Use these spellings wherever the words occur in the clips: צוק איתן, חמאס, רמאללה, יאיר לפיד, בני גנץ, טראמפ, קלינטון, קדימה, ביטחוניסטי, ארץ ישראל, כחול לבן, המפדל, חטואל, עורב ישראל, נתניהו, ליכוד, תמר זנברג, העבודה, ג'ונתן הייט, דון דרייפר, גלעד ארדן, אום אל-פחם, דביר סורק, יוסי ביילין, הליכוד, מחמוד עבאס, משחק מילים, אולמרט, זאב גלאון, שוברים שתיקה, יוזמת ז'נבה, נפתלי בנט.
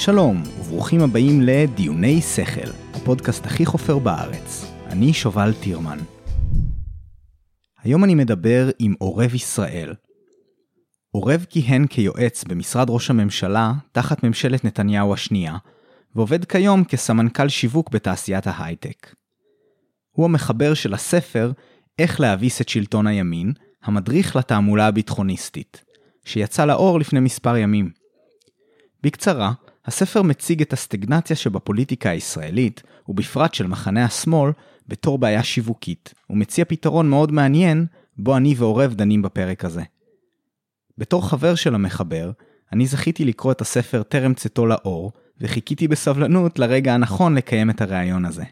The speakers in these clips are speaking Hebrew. שלום וברוכים הבאים לדיוני שכל, הפודקאסט הכי חופר בארץ. אני שובל תירמן. היום אני מדבר עם עורב ישראל. עורב כיהן כיועץ במשרד ראש הממשלה תחת ממשלת נתניהו השנייה, ועובד כיום כסמנכ"ל שיווק בתעשיית ההי-טק. הוא המחבר של הספר איך להביס את שלטון הימין, המדריך לתעמולה הביטחוניסטית, שיצא לאור לפני מספר ימים. בקצרה, הספר מציג את הסטגנציה שבפוליטיקה הישראלית, ובפרט של מחנה השמאל, בתור בעיה שיווקית, ומציע פתרון מאוד מעניין, בו אני ועורב דנים בפרק הזה. בתור חבר של המחבר, אני זכיתי לקרוא את הספר טרם צאתו לאור, וחיכיתי בסבלנות לרגע הנכון לקיים את הרעיון הזה.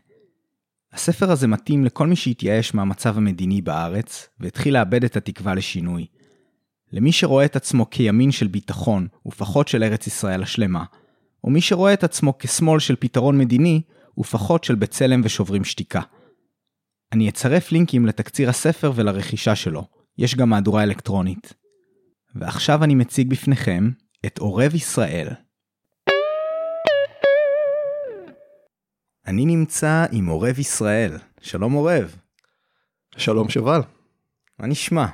הספר הזה מתאים לכל מי שהתייאש מהמצב המדיני בארץ, והתחיל לאבד את התקווה לשינוי. למי שרואה את עצמו כימין של ביטחון ופחות של ארץ ישראל השלמה, או מי שרואה את עצמו כשמאל של פתרון מדיני ופחות של בצלם ושוברים שתיקה. אני אצרף לינקים לתקציר הספר ולרכישה שלו, יש גם מהדורה אלקטרונית. ועכשיו אני מציג בפניכם את עורב ישראל. אני נמצא עם עורב ישראל. שלום עורב. שלום שובל. מה נשמע?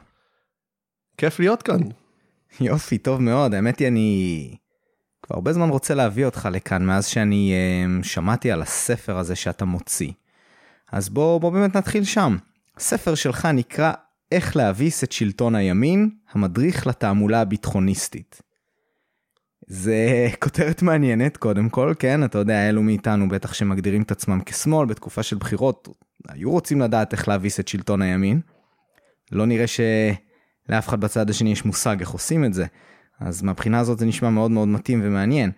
כיף להיות כאן. יופי, טוב מאוד. האמת היא, אני כבר הרבה זמן רוצה להביא אותך לכאן, מאז שאני שמעתי על הספר הזה שאתה מוציא. אז בוא באמת נתחיל שם. הספר שלך נקרא איך להביס את שלטון הימין, המדריך לתעמולה הביטחוניסטית. זה כותרת מעניינת קודם כל, כן? אתה יודע, אלו מאיתנו בטח שמגדירים את עצמם כשמאל, בתקופה של בחירות, היו רוצים לדעת איך להביס את שלטון הימין. לא נראה לאף אחד בצד השני יש מושג איך עושים את זה, אז מהבחינה הזאת זה נשמע מאוד מאוד מתאים ומעניין,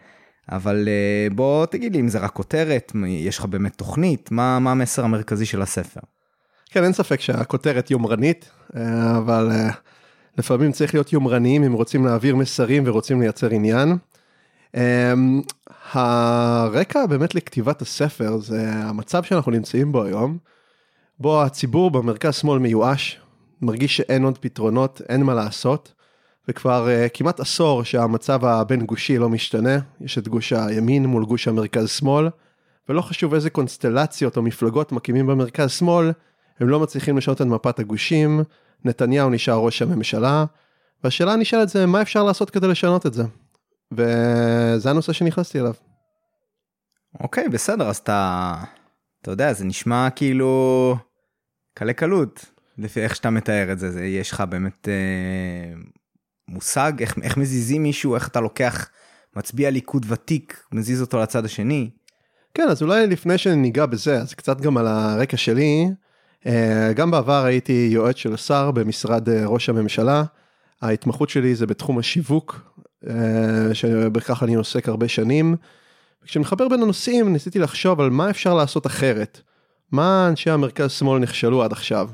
אבל בוא תגיד לי אם זה רק כותרת, יש לך באמת תוכנית, מה המסר המרכזי של הספר? כן, אין ספק שהכותרת יומרנית, אבל לפעמים צריך להיות יומרניים אם רוצים להעביר מסרים ורוצים לייצר עניין. הרקע באמת לכתיבת הספר זה המצב שאנחנו נמצאים בו היום, בו הציבור במרכז שמאל מיואש, מרגיש שאין עוד פתרונות, אין מה לעשות, וכבר כמעט עשור שהמצב הבין גושי לא משתנה, יש את גוש הימין מול גוש המרכז שמאל, ולא חשוב איזה קונסטלציות או מפלגות מקימים במרכז שמאל, הם לא מצליחים לשנות את מפת הגושים, נתניהו נשאר ראש הממשלה, והשאלה הנשאלת זה מה אפשר לעשות כדי לשנות את זה, וזה הנושא שנכנסתי אליו. אוקיי, בסדר, אז אתה יודע, זה נשמע כאילו קלה קלות. לפי איך שאתה מתאר את זה, יש לך באמת מושג, איך מזיזים מישהו, איך אתה לוקח, מצביע ליכוד ותיק, מזיז אותו לצד השני. כן, אז אולי לפני שניגע בזה, אז קצת גם על הרקע שלי, גם בעבר הייתי יועץ של שר במשרד ראש הממשלה, ההתמחות שלי זה בתחום השיווק, שבכך אני עוסק הרבה שנים, וכשנחבר בין הנושאים ניסיתי לחשוב על מה אפשר לעשות אחרת, מה אנשי המרכז שמאל נכשלו עד עכשיו.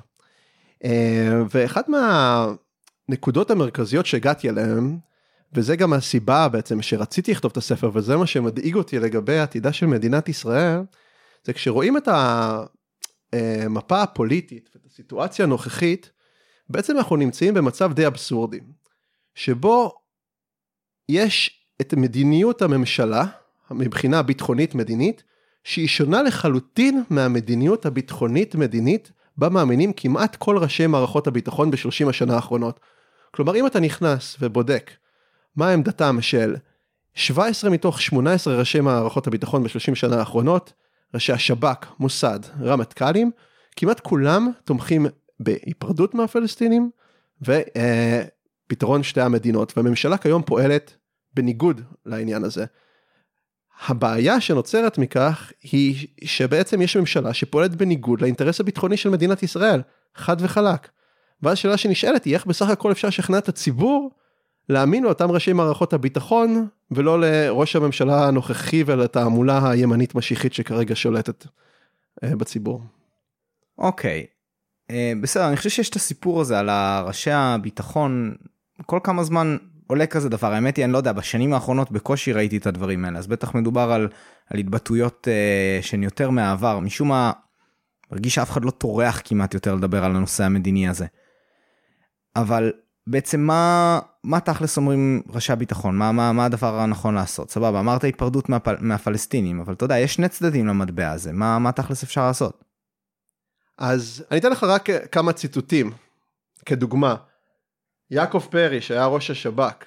ואחת מהנקודות המרכזיות שהגעתי אליהן, וזה גם הסיבה בעצם שרציתי לכתוב את הספר, וזה מה שמדאיג אותי לגבי העתידה של מדינת ישראל, זה כשרואים את המפה הפוליטית ואת הסיטואציה הנוכחית, בעצם אנחנו נמצאים במצב די אבסורדי, שבו יש את מדיניות הממשלה, מבחינה הביטחונית מדינית, שהיא שונה לחלוטין מהמדיניות הביטחונית מדינית, בה מאמינים כמעט כל ראשי מערכות הביטחון ב-30 השנה האחרונות. כלומר, אם אתה נכנס ובודק מה עמדתם של 17 מתוך 18 ראשי מערכות הביטחון ב-30 שנה האחרונות, ראשי השב"כ, מוסד, רמטכ"לים, כמעט כולם תומכים בהיפרדות מהפלסטינים ופתרון שתי המדינות, והממשלה כיום פועלת בניגוד לעניין הזה. הבעיה שנוצרת מכך היא שבעצם יש ממשלה שפועלת בניגוד לאינטרס הביטחוני של מדינת ישראל, חד וחלק. ואז שאלה שנשאלת היא איך בסך הכל אפשר לשכנע את הציבור להאמין לאותם ראשי מערכות הביטחון, ולא לראש הממשלה הנוכחי ולתעמולה הימנית משיחית שכרגע שולטת בציבור. אוקיי. בסדר, אני חושב שיש את הסיפור הזה על הראשי הביטחון, כל כמה זמן עולה כזה דבר, האמת היא, אני לא יודע, בשנים האחרונות בקושי ראיתי את הדברים האלה, אז בטח מדובר על התבטאויות שהן יותר מהעבר, משום מה מרגיש שאף אחד לא תורח כמעט יותר לדבר על הנושא המדיני הזה. אבל בעצם מה תכלס אומרים ראשי הביטחון? מה הדבר הנכון לעשות? סבבה, אמרת התפרדות מהפלסטינים, אבל אתה יודע, יש שני צדדים למטבע הזה, מה תכלס אפשר לעשות? אז אני אתן לך רק כמה ציטוטים, כדוגמה, יעקב פרי, שהיה ראש השב"כ,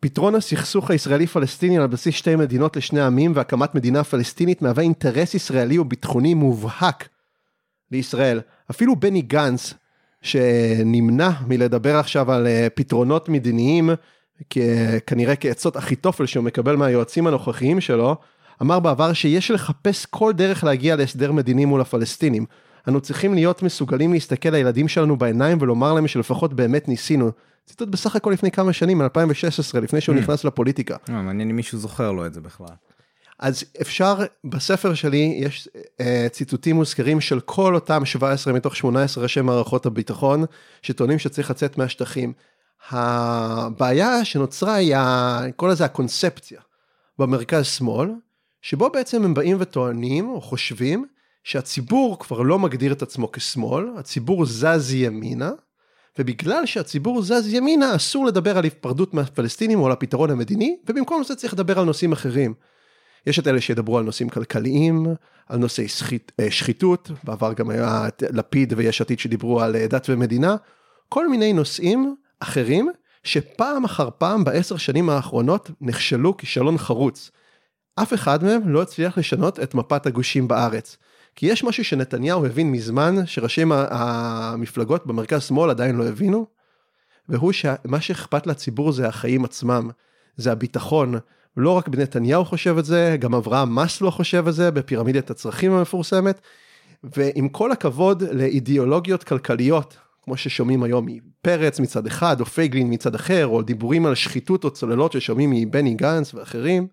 פתרון הסכסוך הישראלי-פלסטיני על בסיס שתי מדינות לשני עמים והקמת מדינה פלסטינית מהווה אינטרס ישראלי וביטחוני מובהק לישראל. אפילו בני גנץ, שנמנע מלדבר עכשיו על פתרונות מדיניים, כנראה כעצות אחיתופל שהוא מקבל מהיועצים הנוכחיים שלו, אמר בעבר שיש לחפש כל דרך להגיע להסדר מדיני מול הפלסטינים. אנו צריכים להיות מסוגלים להסתכל לילדים שלנו בעיניים ולומר להם שלפחות באמת ניסינו. ציטוט בסך הכל לפני כמה שנים, 2016, לפני שהוא נכנס לפוליטיקה. מעניין אם מישהו זוכר לו את זה בכלל. אז אפשר, בספר שלי יש ציטוטים מוזכרים של כל אותם 17 מתוך 18 ראשי מערכות הביטחון, שטוענים שצריך לצאת מהשטחים. הבעיה שנוצרה היא, כל הזה הקונספציה, במרכז שמאל, שבו בעצם הם באים וטוענים או חושבים, שהציבור כבר לא מגדיר את עצמו כשמאל, הציבור זז ימינה, ובגלל שהציבור זז ימינה, אסור לדבר על התפרדות מהפלסטינים או על הפתרון המדיני, ובמקום זה צריך לדבר על נושאים אחרים. יש את אלה שידברו על נושאים כלכליים, על נושאי שחיתות, בעבר גם היה לפיד ויש עתיד שדיברו על דת ומדינה, כל מיני נושאים אחרים, שפעם אחר פעם בעשר שנים האחרונות נכשלו כישלון חרוץ. אף אחד מהם לא הצליח לשנות את מפת הגושים בארץ. כי יש משהו שנתניהו הבין מזמן, שראשי המפלגות במרכז שמאל עדיין לא הבינו, והוא שמה שאכפת לציבור זה החיים עצמם, זה הביטחון, לא רק בנתניהו חושב את זה, גם אברהם מאסלוו חושב את זה, בפירמידת הצרכים המפורסמת, ועם כל הכבוד לאידיאולוגיות כלכליות, כמו ששומעים היום מפרץ מצד אחד, או פייגלין מצד אחר, או דיבורים על שחיתות או צוללות ששומעים מבני גנץ ואחרים,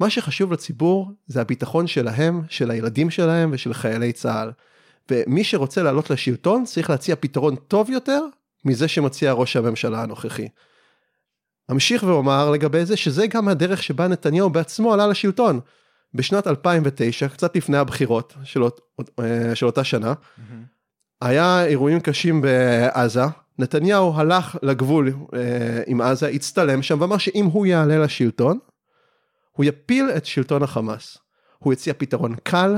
מה שחשוב לציבור זה הביטחון שלהם, של הילדים שלהם ושל חיילי צה"ל. ומי שרוצה לעלות לשלטון צריך להציע פתרון טוב יותר מזה שמציע ראש הממשלה הנוכחי. אמשיך ואומר לגבי זה שזה גם הדרך שבה נתניהו בעצמו עלה לשלטון. בשנת 2009, קצת לפני הבחירות של אותה שנה, היה אירועים קשים בעזה. נתניהו הלך לגבול עם עזה, הצטלם שם ואמר שאם הוא יעלה לשלטון, הוא יפיל את שלטון החמאס. הוא יציע פתרון קל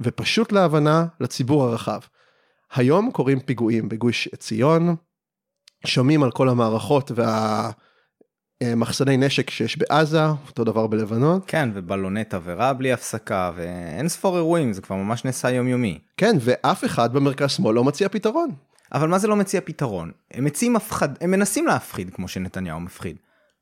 ופשוט להבנה לציבור הרחב. היום קוראים פיגועים בגוש ציון, שומעים על כל המערכות והמחסני נשק שיש בעזה, אותו דבר בלבנון. כן, ובלוני תבערה בלי הפסקה, ואין ספור אירועים, זה כבר ממש נעשה יומיומי. כן, ואף אחד במרכז שמאל לא מציע פתרון. אבל מה זה לא מציע פתרון? הם מנסים להפחיד כמו שנתניהו מפחיד.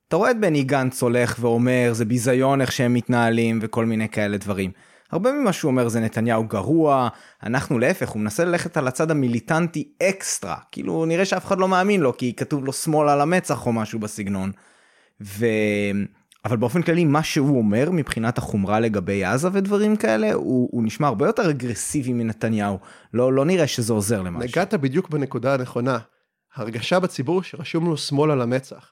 אתה רואה את בני גנץ הולך ואומר, זה ביזיון איך שהם מתנהלים וכל מיני כאלה דברים. הרבה ממה שהוא אומר זה נתניהו גרוע, אנחנו להפך, הוא מנסה ללכת על הצד המיליטנטי אקסטרה, כאילו נראה שאף אחד לא מאמין לו, כי כתוב לו שמאל על המצח או משהו בסגנון. אבל באופן כללי מה שהוא אומר מבחינת החומרה לגבי עזה ודברים כאלה, הוא נשמע הרבה יותר אגרסיבי מנתניהו, לא נראה שזה עוזר למשהו. נגעת בדיוק בנקודה הנכונה, הרגשה בציבור שרשום לו שמאל על המצח.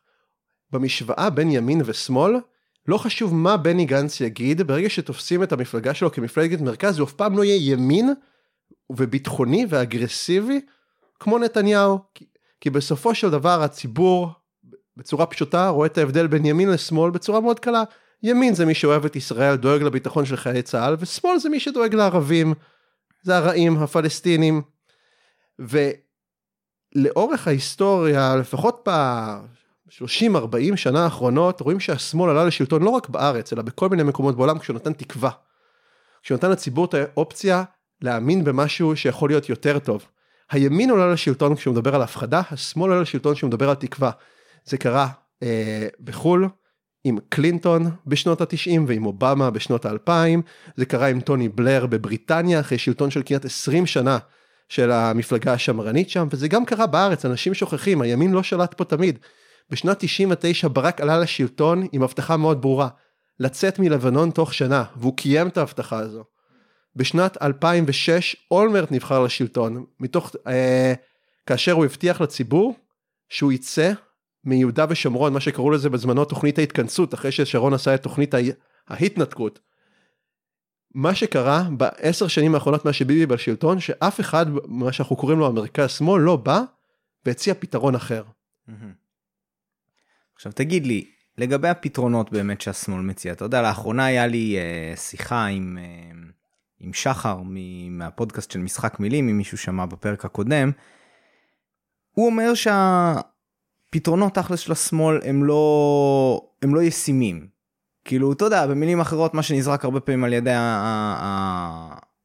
במשוואה בין ימין ושמאל, לא חשוב מה בני גנץ יגיד, ברגע שתופסים את המפלגה שלו כמפלגת מרכז, הוא אף פעם לא יהיה ימין וביטחוני ואגרסיבי, כמו נתניהו. כי בסופו של דבר הציבור, בצורה פשוטה, רואה את ההבדל בין ימין לשמאל בצורה מאוד קלה. ימין זה מי שאוהב את ישראל, דואג לביטחון של חיי צה"ל, ושמאל זה מי שדואג לערבים, זה הרעים, הפלסטינים. ולאורך ההיסטוריה, לפחות 30-40 שנה האחרונות, רואים שהשמאל עלה לשלטון לא רק בארץ, אלא בכל מיני מקומות בעולם, כשהוא נתן תקווה. כשהוא נתן לציבור את האופציה להאמין במשהו שיכול להיות יותר טוב. הימין עולה לשלטון כשהוא מדבר על הפחדה, השמאל עולה לשלטון כשהוא מדבר על תקווה. זה קרה בחול, עם קלינטון בשנות ה-90, ועם אובמה בשנות ה-2000, זה קרה עם טוני בלר בבריטניה, אחרי שלטון של כמעט 20 שנה, של המפלגה השמרנית שם, וזה גם קרה בארץ, אנשים שוכחים, הימין לא שלט פה תמיד. בשנת 99 ברק עלה לשלטון עם הבטחה מאוד ברורה, לצאת מלבנון תוך שנה, והוא קיים את ההבטחה הזו. בשנת 2006 אולמרט נבחר לשלטון, כאשר הוא הבטיח לציבור שהוא יצא מיהודה ושומרון, מה שקראו לזה בזמנו תוכנית ההתכנסות, אחרי ששרון עשה את תוכנית ההתנתקות. מה שקרה ב10 שנים האחרונות מה שביבי בשלטון, שאף אחד, מה שאנחנו קוראים לו המרכז שמאל, לא בא, והציע פתרון אחר. עכשיו תגיד לי, לגבי הפתרונות באמת שהשמאל מציע, אתה יודע, לאחרונה היה לי שיחה עם שחר מהפודקאסט של משחק מילים, אם מישהו שמע בפרק הקודם, הוא אומר שהפתרונות תכלס של השמאל הם לא ישימים. כאילו, אתה יודע, במילים אחרות, מה שנזרק הרבה פעמים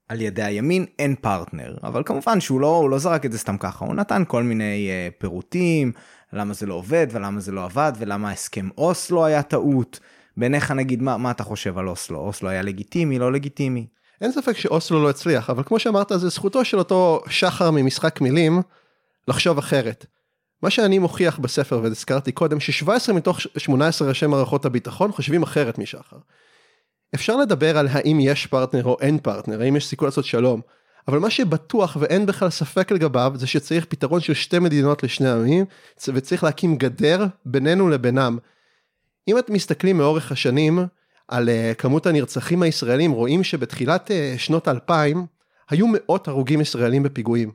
על ידי הימין, אין פרטנר. אבל כמובן שהוא לא זרק את זה סתם ככה. הוא נתן כל מיני פירוטים, למה זה לא עובד ולמה זה לא עבד, ולמה הסכם אוסלו היה טעות. בעיניך נגיד, מה אתה חושב על אוסלו? אוסלו היה לגיטימי, לא לגיטימי? אין ספק שאוסלו לא הצליח, אבל כמו שאמרת, זה זכותו של אותו שחר ממשחק מילים לחשוב אחרת. מה שאני מוכיח בספר, ודזכרתי קודם, ש17 מתוך 18 ראשי מערכות הביטחון חושבים אחרת משחר. אפשר לדבר על האם יש פרטנר או אין פרטנר, האם יש סיכוי לעשות שלום, אבל מה שבטוח ואין בכלל ספק לגביו, זה שצריך פתרון של שתי מדינות לשני עמים, וצריך להקים גדר בינינו לבינם. אם את מסתכלים מאורך השנים על כמות הנרצחים הישראלים, רואים שבתחילת שנות 2000, היו מאות הרוגים ישראלים בפיגועים.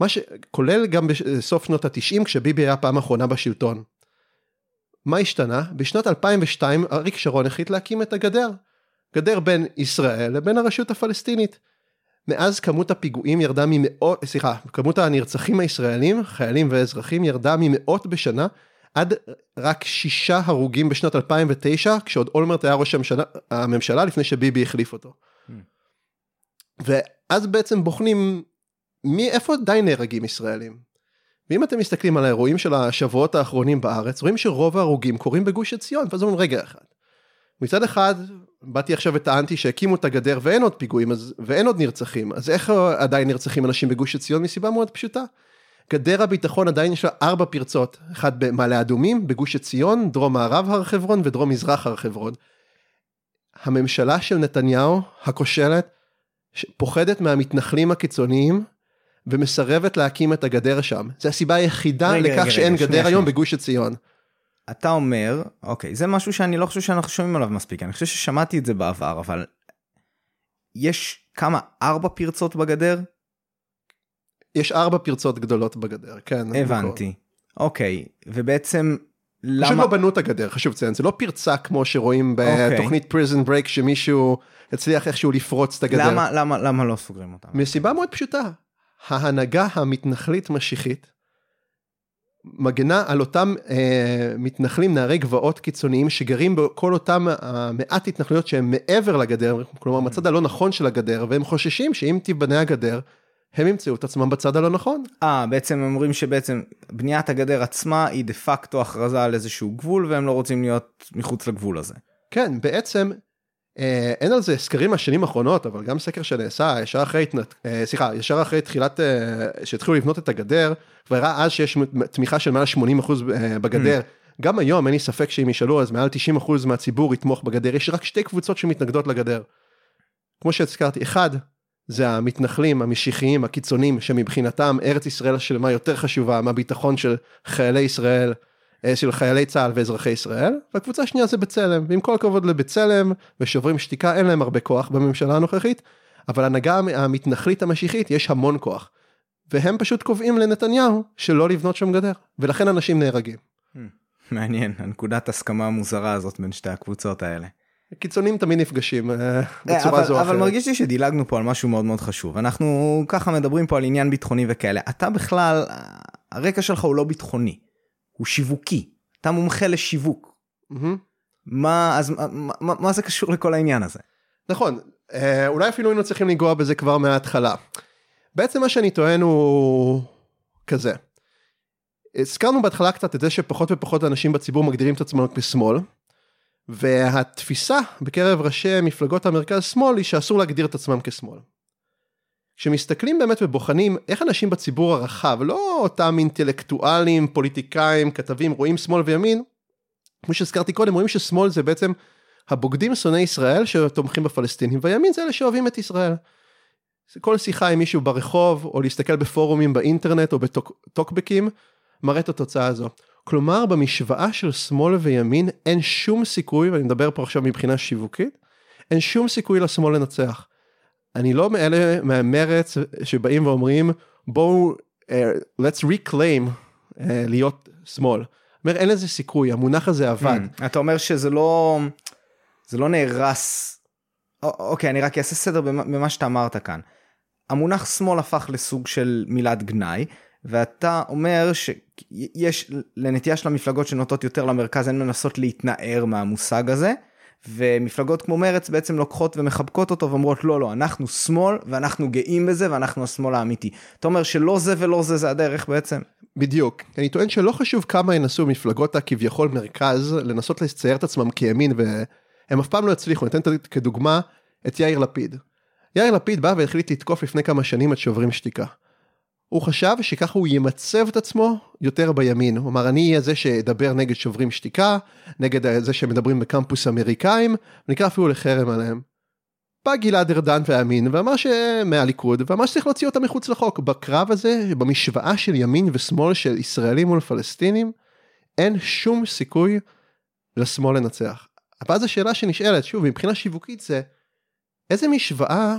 מה שכולל גם בסוף שנות ה-90, כשביבי היה פעם האחרונה בשלטון. מה השתנה? בשנת 2002, אריק שרון החליט להקים את הגדר. גדר בין ישראל לבין הרשות הפלסטינית. מאז כמות הפיגועים ירדה כמות הנרצחים הישראלים, חיילים ואזרחים, ירדה ממאות בשנה, עד רק 6 הרוגים בשנת 2009, כשעוד אולמרט היה ראש הממשלה, לפני שביבי החליף אותו. ואז בעצם בוחנים מאיפה עדיין נהרגים ישראלים? ואם אתם מסתכלים על האירועים של השבועות האחרונים בארץ, רואים שרוב ההרוגים קורים בגוש עציון, ואז אומרים רגע אחד. מצד אחד, באתי עכשיו וטענתי שהקימו את הגדר ואין עוד פיגועים, ואין עוד נרצחים, אז איך עדיין נרצחים אנשים בגוש עציון? מסיבה מאוד פשוטה. גדר הביטחון עדיין יש לה 4 פרצות, אחד במעלה אדומים, בגוש עציון, דרום מערב הר חברון ודרום מזרח הר חברון. הממשלה של נתניהו, הכושלת, פוחדת מהמתנחלים הקיצוניים, ומסרבת להקים את הגדר שם. זו הסיבה היחידה לכך שאין גדר היום בגוש עציון. אתה אומר, אוקיי, זה משהו שאני לא חושב שאנחנו שומעים עליו מספיק, אני חושב ששמעתי את זה בעבר, אבל יש 4 פרצות בגדר? יש 4 פרצות גדולות בגדר, כן. הבנתי. אוקיי, ובעצם למה חשוב לא בנו את הגדר, חשוב לציין, זה לא פרצה כמו שרואים בתוכנית Prison Break, שמישהו הצליח איכשהו לפרוץ את הגדר. למה לא סוגרים אותם? מסיבה מאוד פשוטה. ההנהגה המתנחלית משיחית מגנה על אותם מתנחלים נערי גבעות קיצוניים שגרים בכל אותם מעט התנחלויות שהם מעבר לגדר, כלומר מצד הלא נכון של הגדר, והם חוששים שאם תיבנה הגדר הם ימצאו את עצמם בצד הלא נכון. בעצם אומרים שבעצם בניית הגדר עצמה היא דה פקטו הכרזה על איזשהו גבול והם לא רוצים להיות מחוץ לגבול הזה. כן, בעצם אין על זה סקרים מהשנים האחרונות, אבל גם סקר שנעשה ישר אחרי שהתחילו לבנות את הגדר, והראה אז שיש תמיכה של מעל 80% בגדר, גם היום אין לי ספק שאם ישאלו, אז מעל 90% מהציבור יתמוך בגדר, יש רק 2 קבוצות שמתנגדות לגדר. כמו שהזכרתי, אחד, זה המתנחלים, המשיחיים, הקיצונים, שמבחינתם ארץ ישראל שלמה יותר חשובה, מהביטחון של חיילי ישראל, של חיילי צהל ואזרחי ישראל, והקבוצה השנייה זה בצלם, ועם כל הכבוד לבצלם ושוברים שתיקה, אין להם הרבה כוח בממשלה הנוכחית, אבל הנהגה המתנחלית המשיחית יש המון כוח, והם פשוט קובעים לנתניהו שלא לבנות שם גדר, ולכן אנשים נהרגים. מעניין, הנקודת הסכמה המוזרה הזאת בין שתי הקבוצות האלה. קיצונים תמיד נפגשים בצורה זו אחרת. אבל מרגיש לי שדילגנו פה על משהו מאוד מאוד חשוב, אנחנו ככה מדברים פה על עניין ביטחוני וכאלה, אתה בכלל, הרקע שלך הוא לא ביטחוני. הוא שיווקי, אתה מומחה לשיווק. מה זה קשור לכל העניין הזה? נכון, אולי אפילו היינו צריכים לנגוע בזה כבר מההתחלה. בעצם מה שאני טוען הוא כזה. הזכרנו בהתחלה קצת את זה שפחות ופחות אנשים בציבור מגדירים את עצמם כשמאל, והתפיסה בקרב ראשי מפלגות המרכז-שמאל היא שאסור להגדיר את עצמם כשמאל. כשמסתכלים באמת ובוחנים איך אנשים בציבור הרחב, לא אותם אינטלקטואלים, פוליטיקאים, כתבים, רואים שמאל וימין, כמו שהזכרתי קודם, רואים ששמאל זה בעצם הבוגדים שונאי ישראל שתומכים בפלסטינים, והימין זה אלה שאוהבים את ישראל. כל שיחה עם מישהו ברחוב, או להסתכל בפורומים באינטרנט או בטוקבקים, מראה את התוצאה הזו. כלומר, במשוואה של שמאל וימין אין שום סיכוי, ואני מדבר פה עכשיו מבחינה שיווקית, אין שום סיכוי לשמאל לנצח. אני לא מאלה מהמרץ שבאים ואומרים, בואו let's reclaim להיות שמאל. אומר, אין לזה סיכוי, המונח הזה עבד. אתה אומר שזה לא, זה לא נהרס. אוקיי, אני רק אעשה סדר במה שאתה אמרת כאן. המונח שמאל הפך לסוג של מילת גנאי, ואתה אומר שיש לנטייה של המפלגות שנוטות יותר למרכז, הן מנסות להתנער מהמושג הזה, ומפלגות כמו מרץ בעצם לוקחות ומחבקות אותו ואומרות, לא, לא, אנחנו שמאל, ואנחנו גאים בזה, ואנחנו השמאל האמיתי. אתה אומר שלא זה ולא זה, זה הדרך בעצם. בדיוק. אני טוען שלא חשוב כמה ינסו מפלגות הכביכול מרכז, לנסות לצייר את עצמם כימין, והם אף פעם לא הצליחו. נתן כדוגמה את יאיר לפיד. יאיר לפיד בא והחליט לתקוף לפני כמה שנים את שוברים שתיקה. הוא חשב שכך הוא ימצב את עצמו יותר בימין. הוא אמר, אני זה שידבר נגד שוברים שתיקה, נגד זה שמדברים בקמפוס אמריקאים, ונקרא אפילו לחרם עליהם. בא גלעד ארדן והאמין, ואמר מהליכוד, ואמר שצריך להוציא אותם מחוץ לחוק. בקרב הזה, במשוואה של ימין ושמאל של ישראלים מול פלסטינים, אין שום סיכוי לשמאל לנצח. אבל זו השאלה שנשאלת, שוב, מבחינה שיווקית זה, איזה משוואה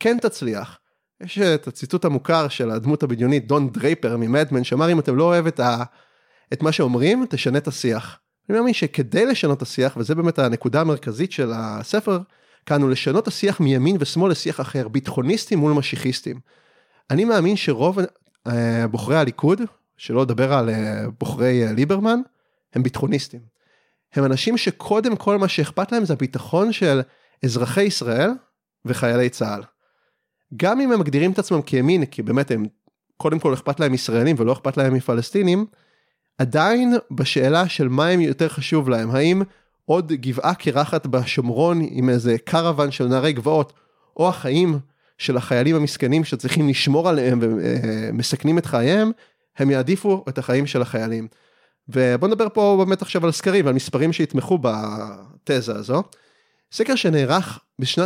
כן תצליח? יש את הציטוט המוכר של הדמות הבדיונית, דון דרייפר ממדמן, שאמר, אם אתם לא אוהב את מה שאומרים, תשנה את השיח. אני מאמין שכדי לשנות את השיח, וזה באמת הנקודה המרכזית של הספר, כאן הוא לשנות את השיח מימין ושמאל לשיח אחר, ביטחוניסטים מול משיחיסטים. אני מאמין שרוב בוחרי הליכוד, שלא לדבר על בוחרי ליברמן, הם ביטחוניסטים. הם אנשים שקודם כל מה שאכפת להם, זה הביטחון של אזרחי ישראל וחיילי צה"ל. גם אם הם מגדירים את עצמם כימין, כי באמת הם קודם כל אכפת להם ישראלים ולא אכפת להם מפלסטינים, עדיין בשאלה של מה הם יותר חשוב להם, האם עוד גבעה קרחת בשומרון עם איזה קרוון של נערי גבעות, או החיים של החיילים המסכנים שצריכים לשמור עליהם ומסכנים את חייהם, הם יעדיפו את החיים של החיילים. ובואו נדבר פה באמת עכשיו על סקרים, על מספרים שיתמכו בתזה הזו. סקר שנערך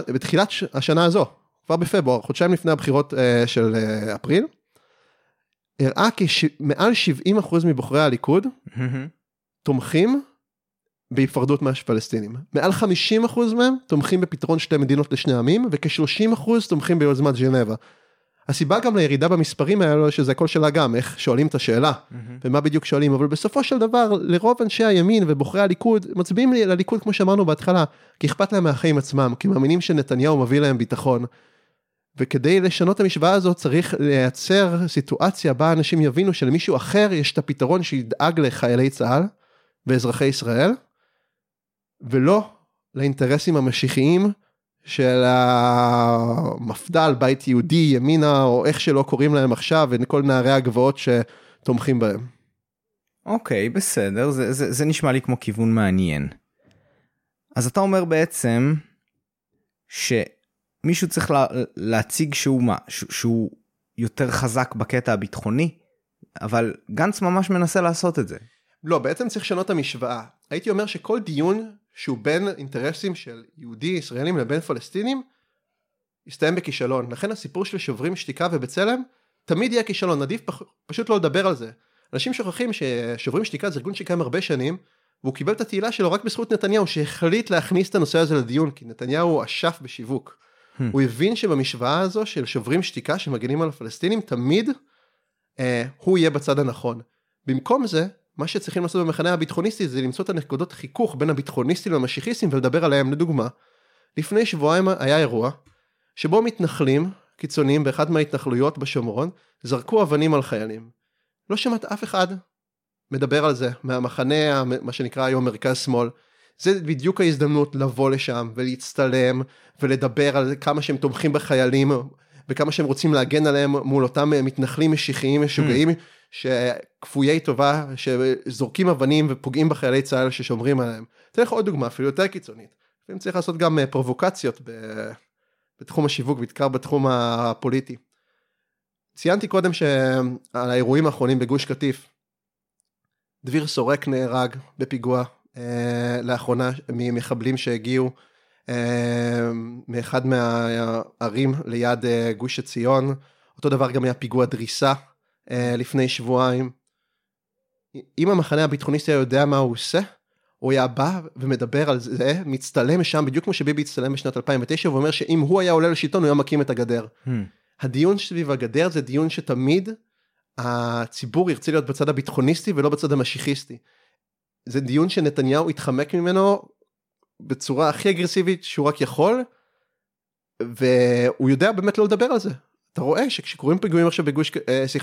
בתחילת השנה הזו, כבר בפברואר, חודשיים לפני הבחירות של אפריל, הראה כי מעל 70% מבוחרי הליכוד תומכים בהיפרדות מהפלסטינים. מעל 50% מהם תומכים בפתרון שתי מדינות לשני עמים, וכ-30% תומכים ביוזמת ז'נבה. הסיבה גם לירידה במספרים האלה, שזה הכל שאלה גם, איך שואלים את השאלה, ומה בדיוק שואלים, אבל בסופו של דבר, לרוב אנשי הימין ובוחרי הליכוד, מצביעים לליכוד, כמו שאמרנו בהתחלה, כי אכפת להם מהחיים עצמם, כי מאמינים שנתניהו מביא להם ביטחון. וכדי לשנות את המשוואה הזאת, צריך לייצר סיטואציה בה אנשים יבינו שלמישהו אחר יש את הפתרון שידאג לחיילי צה"ל ואזרחי ישראל, ולא לאינטרסים המשיחיים של המפדל, בית יהודי, ימינה, או איך שלא קוראים להם עכשיו, וכל נערי הגבעות שתומכים בהם. אוקיי, בסדר, זה נשמע לי כמו כיוון מעניין. אז אתה אומר בעצם ש... מישהו צריך להציג שהוא מה? שהוא יותר חזק בקטע הביטחוני, אבל גנץ ממש מנסה לעשות את זה. לא, בעצם צריך לשנות את המשוואה. הייתי אומר שכל דיון שהוא בין אינטרסים של יהודי, ישראלים לבין פלסטינים, יסתיים בכישלון. לכן הסיפור של שוברים שתיקה ובצלם, תמיד יהיה כישלון. עדיף פשוט לא לדבר על זה. אנשים שוכחים ששוברים שתיקה זה ארגון שקיים הרבה שנים, והוא קיבל את התהילה שלו רק בזכות נתניהו, שהחליט להכניס את הנושא הזה לדיון, כי נתניהו אשף בשיווק. הוא הבין שבמשוואה הזו של שוברים שתיקה שמגנים על הפלסטינים, תמיד הוא יהיה בצד הנכון. במקום זה, מה שצריכים לעשות במחנה הביטחוניסטי, זה למצוא את הנקודות חיכוך בין הביטחוניסטים למשיחיסטים, ולדבר עליהם. לדוגמה, לפני שבועיים היה אירוע, שבו מתנחלים קיצוניים באחת מההתנחלויות בשומרון, זרקו אבנים על חיילים. לא שמעת אף אחד מדבר על זה, מהמחנה, מה שנקרא היום מרכז שמאל, זה בדיוק ההזדמנות לבוא לשם ולהצטלם ולדבר על כמה שהם תומכים בחיילים וכמה שהם רוצים להגן עליהם מול אותם מתנחלים משיחיים משוגעים שכפויי טובה שזורקים אבנים ופוגעים בחיילי צה"ל ששומרים עליהם. צריך עוד דוגמה אפילו יותר קיצונית. ואם צריך לעשות גם פרובוקציות בתחום השיווק, בעיקר בתחום הפוליטי. ציינתי קודם שעל האירועים האחרונים בגוש קטיף, דביר סורק נהרג בפיגוע. לאחרונה ממחבלים שהגיעו מאחד מהערים ליד גוש הציון. אותו דבר גם היה פיגוע דריסה לפני שבועיים. אם המחנה הביטחוניסטי יודע מה הוא עושה, הוא היה בא ומדבר על זה, מצטלם שם, בדיוק כמו שביבי הצטלם בשנת 2009, ואומר שאם הוא היה עולה לשלטון, הוא היה מקים את הגדר. הדיון סביב הגדר זה דיון שתמיד הציבור ירצה להיות בצד הביטחוניסטי ולא בצד המשיחיסטי. זה דיון שנתניהו התחמק ממנו בצורה הכי אגרסיבית שהוא רק יכול, והוא יודע באמת לא לדבר על זה. אתה רואה שכשקוראים פיגועים עכשיו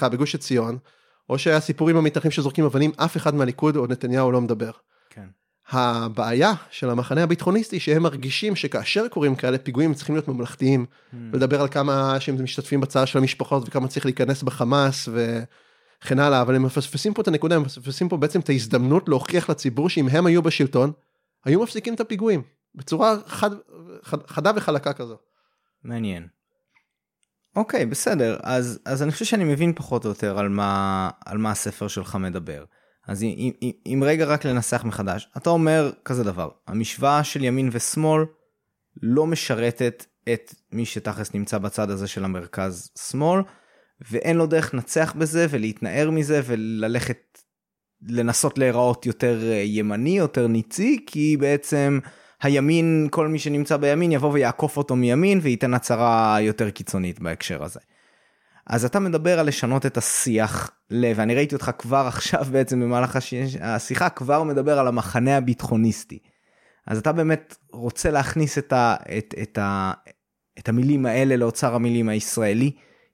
בגוש עציון, או שהסיפורים המתנחלים שזורקים אבנים, אף אחד מהליכוד או נתניהו לא מדבר. כן. הבעיה של המחנה הביטחוניסטי שהם מרגישים שכאשר קוראים כאלה פיגועים צריכים להיות ממלכתיים, ולדבר על כמה שהם משתתפים בצער של המשפחות וכמה צריך להיכנס בחמאס וכן הלאה, אבל הם מפספסים פה את הנקודה, הם מפספסים פה בעצם את ההזדמנות להוכיח לציבור שאם הם היו בשלטון, היו מפסיקים את הפיגועים בצורה חדה וחלקה כזו. מעניין. אוקיי, בסדר. אז אני חושב שאני מבין פחות או יותר על מה הספר שלך מדבר. אז אם רגע רק לנסח מחדש, אתה אומר כזה דבר, המשוואה של ימין ושמאל לא משרתת את מי שתכלס נמצא בצד הזה של המרכז שמאל, ואין לו דרך לנצח בזה ולהתנער מזה וללכת לנסות להיראות יותר ימני, יותר ניצי, כי בעצם הימין, כל מי שנמצא בימין יבוא ויעקוף אותו מימין וייתן הצהרה יותר קיצונית בהקשר הזה. אז אתה מדבר על לשנות את השיח לב, ואני ראיתי אותך כבר עכשיו בעצם במהלך השיחה, כבר מדבר על המחנה הביטחוניסטי. אז אתה באמת רוצה להכניס את המילים האלה לאוצר המילים הישראלי,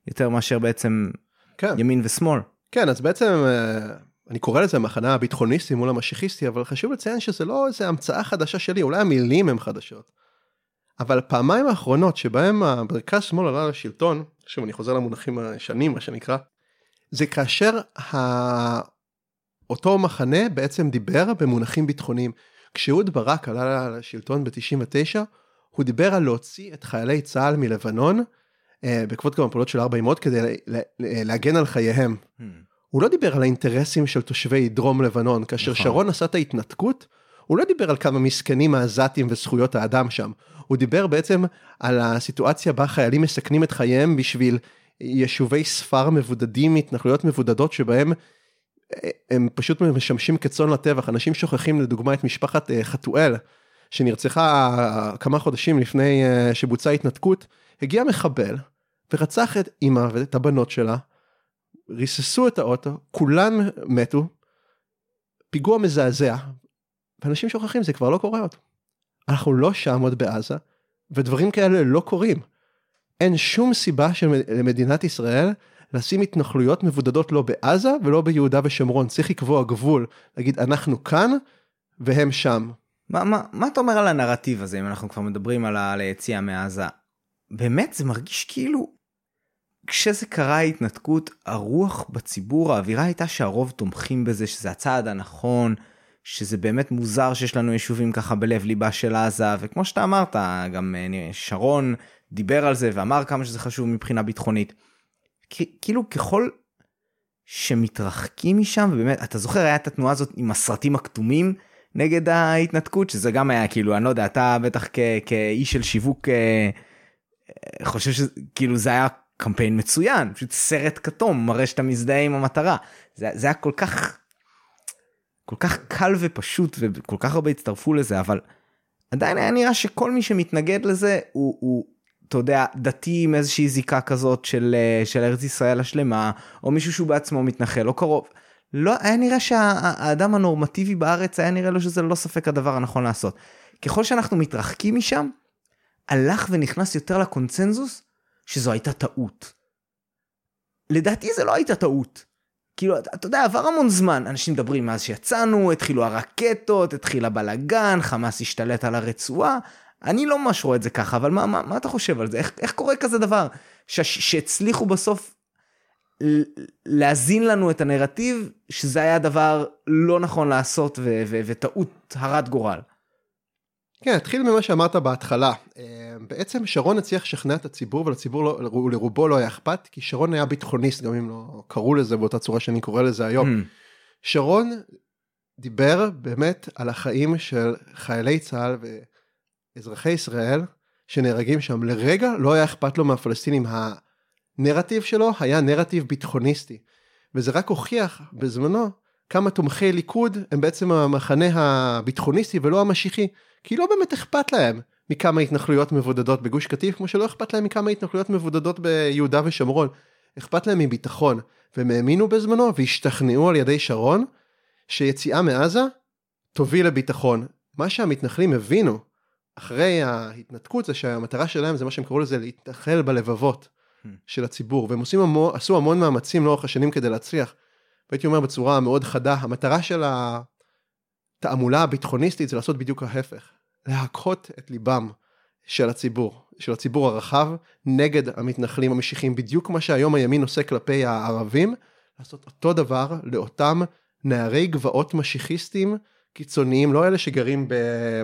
יותר מאשר בעצם כן. ימין ושמאל. כן, אז בעצם אני קורא לזה המחנה הביטחוניסטי מול המשיחיסטי, אבל חשוב לציין שזה לא איזו המצאה חדשה שלי, אולי המילים הן חדשות. אבל פעמיים האחרונות שבהם המרכז שמאל עלה לשלטון, שוב, אני חוזר למונחים השנים, מה שנקרא, זה כאשר אותו מחנה בעצם דיבר במונחים ביטחוניים. כשאהוד ברק עלה לשלטון ב-99, הוא דיבר על להוציא את חיילי צה"ל מלבנון, בעקבות כמה פעולות של 400, כדי להגן על חייהם. הוא לא דיבר על האינטרסים של תושבי דרום לבנון, כאשר שרון עשה את ההתנתקות, הוא לא דיבר על כמה מסכנים האזאתים וזכויות האדם שם. הוא דיבר בעצם על הסיטואציה בה חיילים מסכנים את חייהם בשביל יישובי ספר מבודדים, התנחלויות מבודדות שבהם הם פשוט משמשים כצאן לטבח. אנשים שוכחים לדוגמה את משפחת חטואל, שנרצחה כמה חודשים לפני שבוצעה התנתקות. הגיע מחבל ורצח את אמא ואת הבנות שלה, ריססו את האוטו, כולן מתו, פיגוע מזעזע. ואנשים שוכחים, זה כבר לא קורה עוד. אנחנו לא שם עוד בעזה, ודברים כאלה לא קורים. אין שום סיבה למדינת ישראל לשים התנחלויות מבודדות לא בעזה ולא ביהודה ושומרון. צריך לקבוע גבול, להגיד אנחנו כאן והם שם. מה אתה אומר על הנרטיב הזה, אם אנחנו כבר מדברים על היציאה מעזה? באמת זה מרגיש כאילו, כשזה קרה ההתנתקות, הרוח בציבור, האווירה הייתה שהרוב תומכים בזה, שזה הצעד הנכון, שזה באמת מוזר שיש לנו יישובים ככה בלב ליבה של עזה, וכמו שאתה אמרת, גם שרון דיבר על זה ואמר כמה שזה חשוב מבחינה ביטחונית. כאילו ככל שמתרחקים משם, ובאמת, אתה זוכר, היה את התנועה הזאת עם הסרטים הכתומים נגד ההתנתקות, שזה גם היה כאילו, אני לא יודע, אתה בטח כאיש של שיווק, חושב שכאילו זה היה קמפיין מצוין, פשוט סרט כתום, מראה שאתה מזדהה עם המטרה. זה היה כל כך קל ופשוט, וכל כך הרבה הצטרפו לזה, אבל עדיין היה נראה שכל מי שמתנגד לזה, הוא אתה יודע, דתי עם איזושהי זיקה כזאת של ארץ ישראל השלמה, או מישהו שהוא בעצמו מתנחל, או קרוב. לא, היה נראה שהאדם הנורמטיבי בארץ, היה נראה לו שזה לא ספק הדבר הנכון לעשות. ככל שאנחנו מתרחקים משם, הלך ונכנס יותר לקונצנזוס, שזו הייתה טעות. לדעתי זה לא הייתה טעות. כאילו, אתה יודע, עבר המון זמן, אנשים מדברים מאז שיצאנו, התחילו הרקטות, התחיל הבלגן, חמאס השתלט על הרצועה, אני לא ממש רואה את זה ככה, אבל מה אתה חושב על זה? איך קורה כזה דבר? שהצליחו בסוף להזין לנו את הנרטיב, שזה היה דבר לא נכון לעשות, וטעות הרת גורל. כן, התחיל ממה שאמרת בהתחלה. בעצם שרון הצליח לשכנע את הציבור, ולציבור לרובו לא היה אכפת, כי שרון היה ביטחוניסט, גם אם לא קראו לזה באותה צורה שאני קורא לזה היום. שרון דיבר באמת על החיים של חיילי צה"ל ואזרחי ישראל, שנהרגים שם. לרגע לא היה אכפת לו מהפלסטינים. הנרטיב שלו היה נרטיב ביטחוניסטי, וזה רק הוכיח בזמנו כמה תומכי ליכוד הם בעצם המחנה הביטחוניסטי ולא המשיחי, כי לא באמת אכפת להם מכמה התנחלויות מבודדות בגוש קטיף, כמו שלא אכפת להם מכמה התנחלויות מבודדות ביהודה ושומרון. אכפת להם מביטחון. והם האמינו בזמנו והשתכנעו על ידי שרון שיציאה מעזה תוביל לביטחון. מה שהמתנחלים הבינו אחרי ההתנתקות זה שהמטרה שלהם זה מה שהם קראו לזה להתנחל בלבבות של הציבור, והם עשו המון מאמצים לאורך השנים כדי להצליח, והייתי אומר בצורה מאוד חדה, המטרה של התעמולה הביטחוניסטית זה לעשות בדיוק ההפך, להקהות את ליבם של הציבור, של הציבור הרחב, נגד המתנחלים המשיחים, בדיוק מה שהיום הימין עושה כלפי הערבים, לעשות אותו דבר לאותם נערי גבעות משיחיסטים קיצוניים, לא אלה שגרים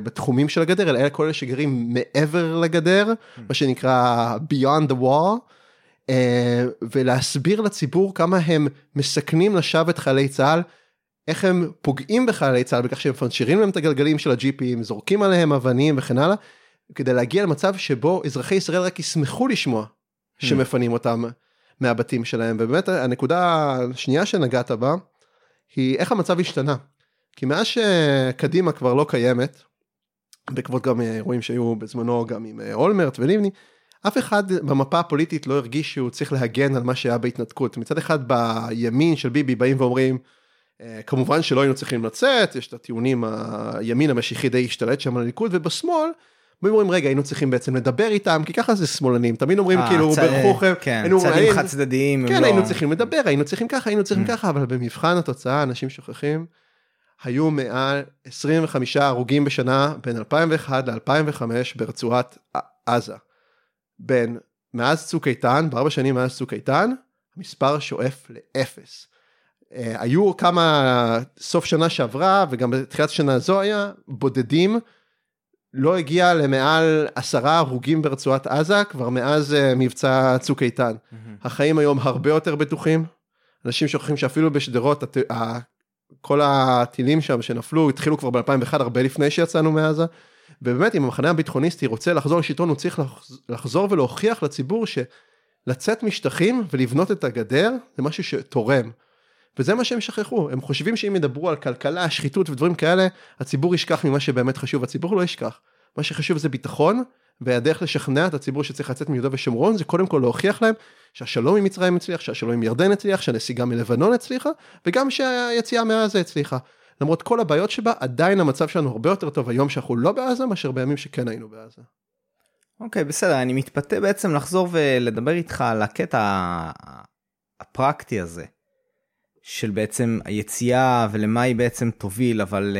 בתחומים של הגדר, אלא כל אלה שגרים מעבר לגדר, מה שנקרא beyond the wall, ולהסביר לציבור כמה הם מסכנים לשווא את חיילי צהל, איך הם פוגעים בחיילי צהל, בכך שהם מפנצ'רים להם את הגלגלים של הג'יפים, זורקים עליהם אבנים וכן הלאה, כדי להגיע למצב שבו אזרחי ישראל רק ישמחו לשמוע שמפנים אותם מהבתים שלהם. ובאמת הנקודה השנייה שנגעת בה, היא איך המצב השתנה. כי מאז שקדימה כבר לא קיימת, בעקבות גם אירועים שהיו בזמנו גם עם אולמרט ולבני, אף אחד במפה הפוליטית לא הרגיש שהוא צריך להגן על מה שהיה בהתנתקות. מצד אחד בימין של ביבי באים ואומרים, כמובן שלא היינו צריכים לצאת, יש את הטיעונים, הימין המשיחי די השתלט שם על הליכוד, ובשמאל, אומרים, רגע, היינו צריכים בעצם לדבר איתם, כי ככה זה שמאלנים, תמיד אומרים כאילו, ברחוכם, צעדים חד צדדיים, כן, היינו צריכים לדבר, היינו צריכים ככה, היינו צריכים ככה, אבל במבחן התוצאה, אנשים שוכחים, היו מעל 25 הרוגים בשנה, בין 2001 ל-2005 ברצועת עזה. בין מאז צוק איתן, בארבע שנים מאז צוק איתן, המספר שואף לאפס. היו כמה, סוף שנה שעברה, וגם בתחילת השנה הזו היה, בודדים, לא הגיע למעל 10 הרוגים ברצועת עזה, כבר מאז מבצע צוק איתן. החיים היום הרבה יותר בטוחים, אנשים שוכחים שאפילו בשדרות, כל הטילים שם שנפלו, התחילו כבר ב-2001, הרבה לפני שיצאנו מעזה, ובאמת אם המחנה הביטחוניסטי רוצה לחזור לשלטון, הוא צריך לחזור ולהוכיח לציבור, שלצאת משטחים ולבנות את הגדר, זה משהו שתורם. וזה מה שהם שכחו, הם חושבים שאם ידברו על כלכלה, שחיתות ודברים כאלה, הציבור ישכח ממה שבאמת חשוב, הציבור לא ישכח. מה שחשוב זה ביטחון, והדרך לשכנע את הציבור שצריך לצאת מיהודה ושומרון, זה קודם כל להוכיח להם שהשלום עם מצרים הצליח, שהשלום עם ירדן הצליח, שהנסיגה מלבנון הצליחה, וגם שהיציאה מעזה הצליחה. למרות כל הבעיות שבה, עדיין המצב שלנו הרבה יותר טוב היום שאנחנו לא בעזה, מאשר בימים שכן היינו בעזה. אוקיי, בסדר, אני מתפתה בעצם לחזור ולדבר איתך על הקטע הפרקטי הזה. של בעצם היציאה ולמה היא בעצם תוביל, אבל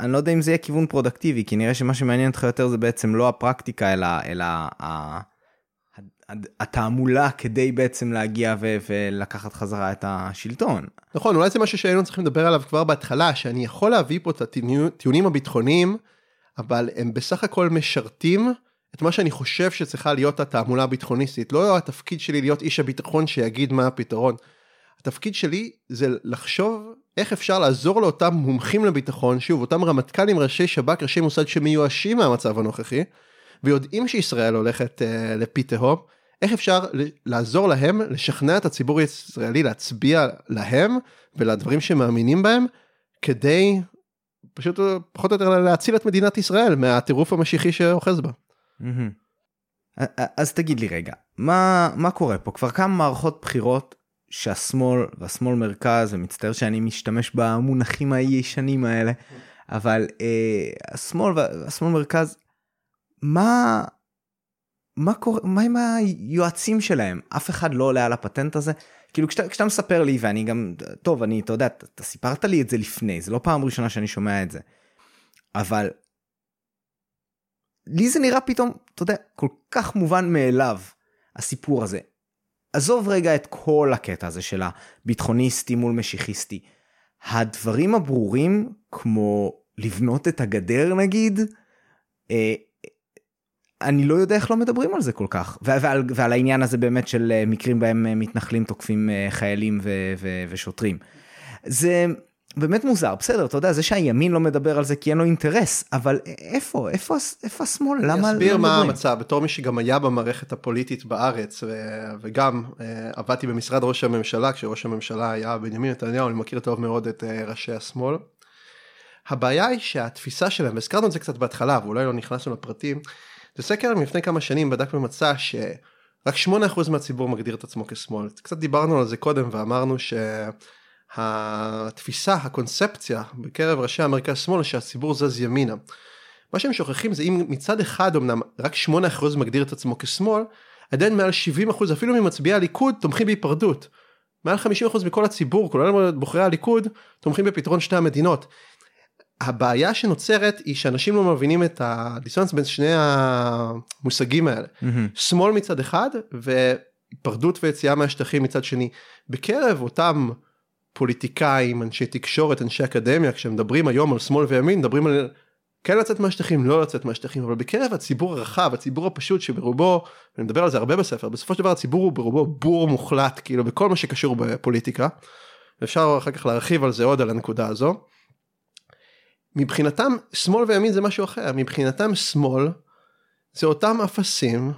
אני לא יודע אם זה יהיה כיוון פרודקטיבי, כי נראה שמה שמעניין אותך יותר זה בעצם לא הפרקטיקה, אלא התעמולה כדי בעצם להגיע ולקחת חזרה את השלטון. נכון, אולי זה משהו שהיינו צריכים לדבר עליו כבר בהתחלה, שאני יכול להביא פה את הטיעונים הביטחוניים, אבל הם בסך הכל משרתים את מה שאני חושב שצריכה להיות התעמולה הביטחוניסטית, לא התפקיד שלי להיות איש הביטחון שיגיד מה הפתרון. התפקיד שלי זה לחשוב איך אפשר לעזור לאותם מומחים לביטחון, שוב, אותם רמטכ"לים, ראשי שב"כ, ראשי מוסד שמיואשים מהמצב הנוכחי, ויודעים שישראל הולכת לפי תהום, איך אפשר לעזור להם, לשכנע את הציבור הישראלי להצביע להם, ולדברים שמאמינים בהם, כדי פשוט פחות או יותר להציל את מדינת ישראל, מהטירוף המשיחי שאוחז בה. אז תגיד לי רגע, מה קורה פה? כבר כמה מערכות בחירות, שהשמאל והשמאל מרכז, ומצטער שאני משתמש במונחים הישנים האלה, אבל השמאל והשמאל מרכז, מה קורה, מה עם היועצים שלהם? אף אחד לא עולה על הפטנט הזה. כאילו כשאתה מספר לי, ואני גם, טוב, אתה יודע, אתה סיפרת לי את זה לפני, זה לא פעם ראשונה שאני שומע את זה, אבל לי זה נראה פתאום, אתה יודע, כל כך מובן מאליו, הסיפור הזה. עזוב רגע את כל הקטע הזה של הביטחוניסטי מול משיחיסטי. הדברים הברורים, כמו לבנות את הגדר נגיד, אני לא יודע איך לא מדברים על זה כל כך. ועל העניין הזה באמת של מקרים בהם מתנחלים, תוקפים חיילים ושוטרים. זה באמת מוזר, בסדר, אתה יודע, זה שהימין לא מדבר על זה כי אין לו אינטרס, אבל איפה השמאל? אני אסביר מה המצב, בתור מי שגם היה במערכת הפוליטית בארץ, וגם עבדתי במשרד ראש הממשלה, כשראש הממשלה היה בנימין נתניהו, אני מכיר טוב מאוד את ראשי השמאל. הבעיה היא שהתפיסה שלהם, והזכרנו את זה קצת בהתחלה, ואולי לא נכנסנו לפרטים, זה סקר לפני כמה שנים בדק במצא רק 8% מהציבור מגדיר את עצמו כשמאל. קצת דיברנו על זה קודם ואמרנו שהתפיסה, הקונספציה בקרב ראשי המרכז שמאל, שהציבור זז ימינה. מה שהם שוכחים זה אם מצד אחד אמנם רק 8% מגדיר את עצמו כשמאל, עדיין מעל 70% אפילו ממצביעי הליכוד תומכים בהיפרדות. מעל 50% מכל הציבור, כולל בוחרי הליכוד, תומכים בפתרון שתי המדינות. הבעיה שנוצרת היא שאנשים לא מבינים את הדיסוננס בין שני המושגים האלה. שמאל מצד אחד, והיפרדות ויציאה מהשטחים מצד שני. בקרב אותם פוליטיקאים, אנשי תקשורת, אנשי אקדמיה, כשמדברים היום על שמאל וימין, מדברים על כן לצאת מהשטחים, לא לצאת מהשטחים, אבל בקרב הציבור הרחב, הציבור הפשוט שברובו, אני מדבר על זה הרבה בספר, בסופו של דבר הציבור הוא ברובו בור מוחלט, כאילו בכל מה שקשור בפוליטיקה, ואפשר אחר כך להרחיב על זה עוד על הנקודה הזו. מבחינתם, שמאל וימין זה משהו אחר, מבחינתם שמאל, זה אותם אפסים,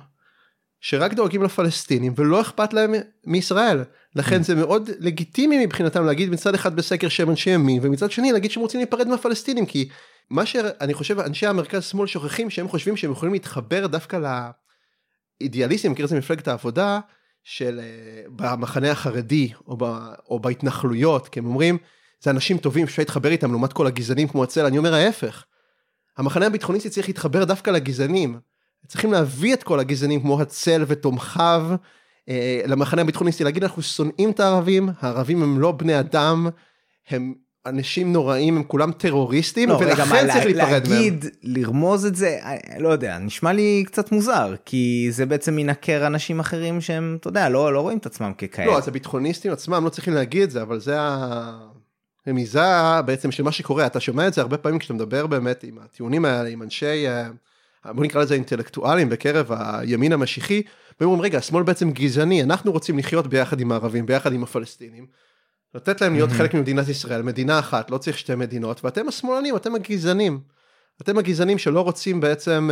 שרק דואגים לפלסטינים, ולא אכפת להם מישראל, לכן זה מאוד לגיטימי מבחינתם, להגיד מצד אחד בסקר שהם אנשי ימין, ומצד שני להגיד שהם רוצים להיפרד מהפלסטינים, כי מה שאני חושב, אנשי המרכז שמאל שוכחים, שהם חושבים שהם יכולים להתחבר דווקא לאידיאליסטים, מכיר את זה מפלגת העבודה, של במחנה החרדי, או בהתנחלויות, כי הם אומרים, זה אנשים טובים שאפשר להתחבר איתם, לעומת כל הגזענים כמו הצל, אני אומר ההפך, המחנה הביטחוניסטי צריך להתחבר דווקא לגזענים, צריכים להביא את כל הגזענים כמו הצל ותומכיו, למחנה הביטחוניסטי, להגיד אנחנו שונאים את הערבים, הערבים הם לא בני אדם, הם אנשים נוראים, הם כולם טרוריסטים, ולכן צריך להיפרד מהם. להגיד, לרמוז את זה, לא יודע, נשמע לי קצת מוזר, כי זה בעצם מנקר אנשים אחרים שהם, אתה יודע, לא רואים את עצמם ככאלה. לא, אז הביטחוניסטים עצמם לא צריכים להגיד את זה, אבל זה הרמיזה בעצם של מה שקורה, אתה שומע את זה הרבה פעמים כשאתה מדבר באמת עם הטיעונים האלה, עם אנשי, בוא נקרא לזה אינטלקטואלים בקרב הימין המשיחי, והם אומרים, רגע, השמאל בעצם גזעני, אנחנו רוצים לחיות ביחד עם הערבים, ביחד עם הפלסטינים, לתת להם להיות חלק ממדינת ישראל, מדינה אחת, לא צריך שתי מדינות, ואתם השמאלנים, אתם הגזענים, אתם הגזענים שלא רוצים בעצם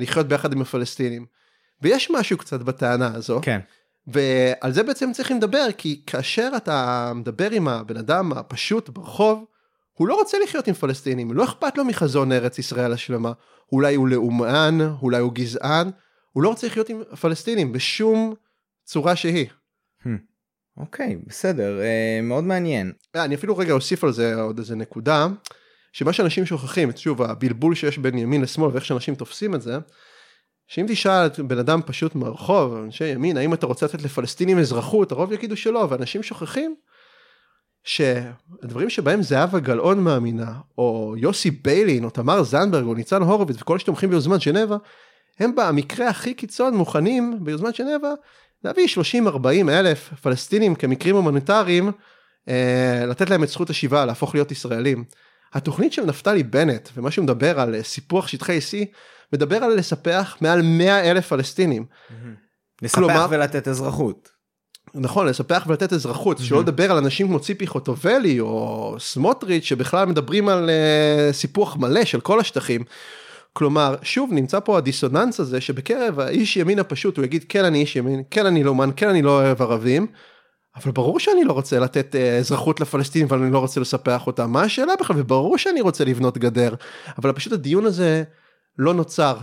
לחיות ביחד עם הפלסטינים, ויש משהו קצת בטענה הזו, כן. ועל זה בעצם צריכים לדבר, כי כאשר אתה מדבר עם הבן אדם הפשוט ברחוב, הוא לא רוצה לחיות עם פלסטינים, לא אכפת לו מחזון ארץ ישראל השלמה, אולי הוא לאומן, אולי הוא גזען, הוא לא רוצה לחיות עם פלסטינים בשום צורה שהיא. אוקיי, בסדר, מאוד מעניין. אני אפילו רגע אוסיף על זה עוד איזה נקודה, שמה שאנשים שוכחים, שוב, הבלבול שיש בין ימין לשמאל ואיך שאנשים תופסים את זה, שאם תשאל בן אדם פשוט מרחוב, אנשי ימין, האם אתה רוצה לתת לפלסטינים אזרחות, הרוב יגידו שלא, ואנשים שוכחים, שהדברים שבהם זאב גלאון מאמינה, או יוסי ביילין, או תמר זנברג, או ניצן הורוביץ, וכל שתומכים ביוזמת ז'נבה, הם במקרה הכי קיצון מוכנים ביוזמת ז'נבה, להביא 30,000-40,000 פלסטינים כמקרים הומניטריים, לתת להם את זכות השיבה, להפוך להיות ישראלים. התוכנית של נפתלי בנט, ומה שהוא מדבר על סיפוח שטחי C, מדבר על לספח מעל 100,000 פלסטינים. לספח ולתת אזרחות. נכון, לספח ולתת אזרחות, שלא לדבר על אנשים כמו ציפי חוטובלי או סמוטריץ' שבכלל מדברים על סיפוח מלא של כל השטחים. כלומר, שוב נמצא פה הדיסוננס הזה שבקרב האיש ימין הפשוט הוא יגיד כן אני איש ימין, כן אני לא מן, כן אני לא אוהב ערבים, אבל ברור שאני לא רוצה לתת אזרחות לפלסטינים ואני לא רוצה לספח אותה, מה השאלה בכלל? וברור שאני רוצה לבנות גדר, אבל פשוט הדיון הזה לא נוצר,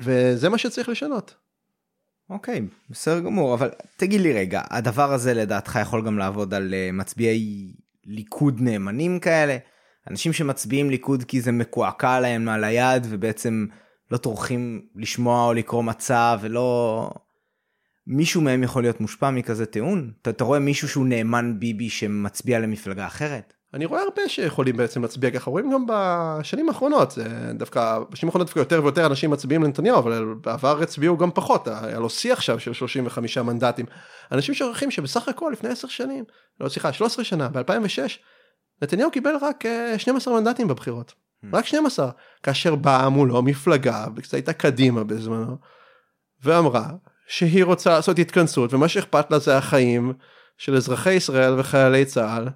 וזה מה שצריך לשנות. אוקיי, בסדר גמור, אבל תגיד לי רגע, הדבר הזה לדעתך יכול גם לעבוד על מצביעי ליכוד נאמנים כאלה, אנשים שמצביעים ליכוד כי זה מקועקע להם על היד, ובעצם לא טורחים לשמוע או לקרוא מצע, ולא מישהו מהם יכול להיות מושפע מכזה טיעון? אתה רואה מישהו שהוא נאמן ביבי שמצביע למפלגה אחרת? אני רואה הרבה שיכולים בעצם להצביע ככה, רואים גם בשנים האחרונות, דווקא, בשנים האחרונות דווקא יותר ויותר אנשים מצביעים לנתניהו, אבל בעבר הצביעו גם פחות, היה לו שיא עכשיו של 35 מנדטים, אנשים שרחים שבסך הכל לפני 10 שנים, לא סליחה, 13 שנה, ב-2006, נתניהו קיבל רק 12 מנדטים בבחירות, רק 12, כאשר באה מולו מפלגה, וקצת הייתה קדימה בזמנו, ואמרה שהיא רוצה לעשות התכנסות, ומה שאכפת לה זה החיים של אזרחי ישראל וחיילי צה"ל,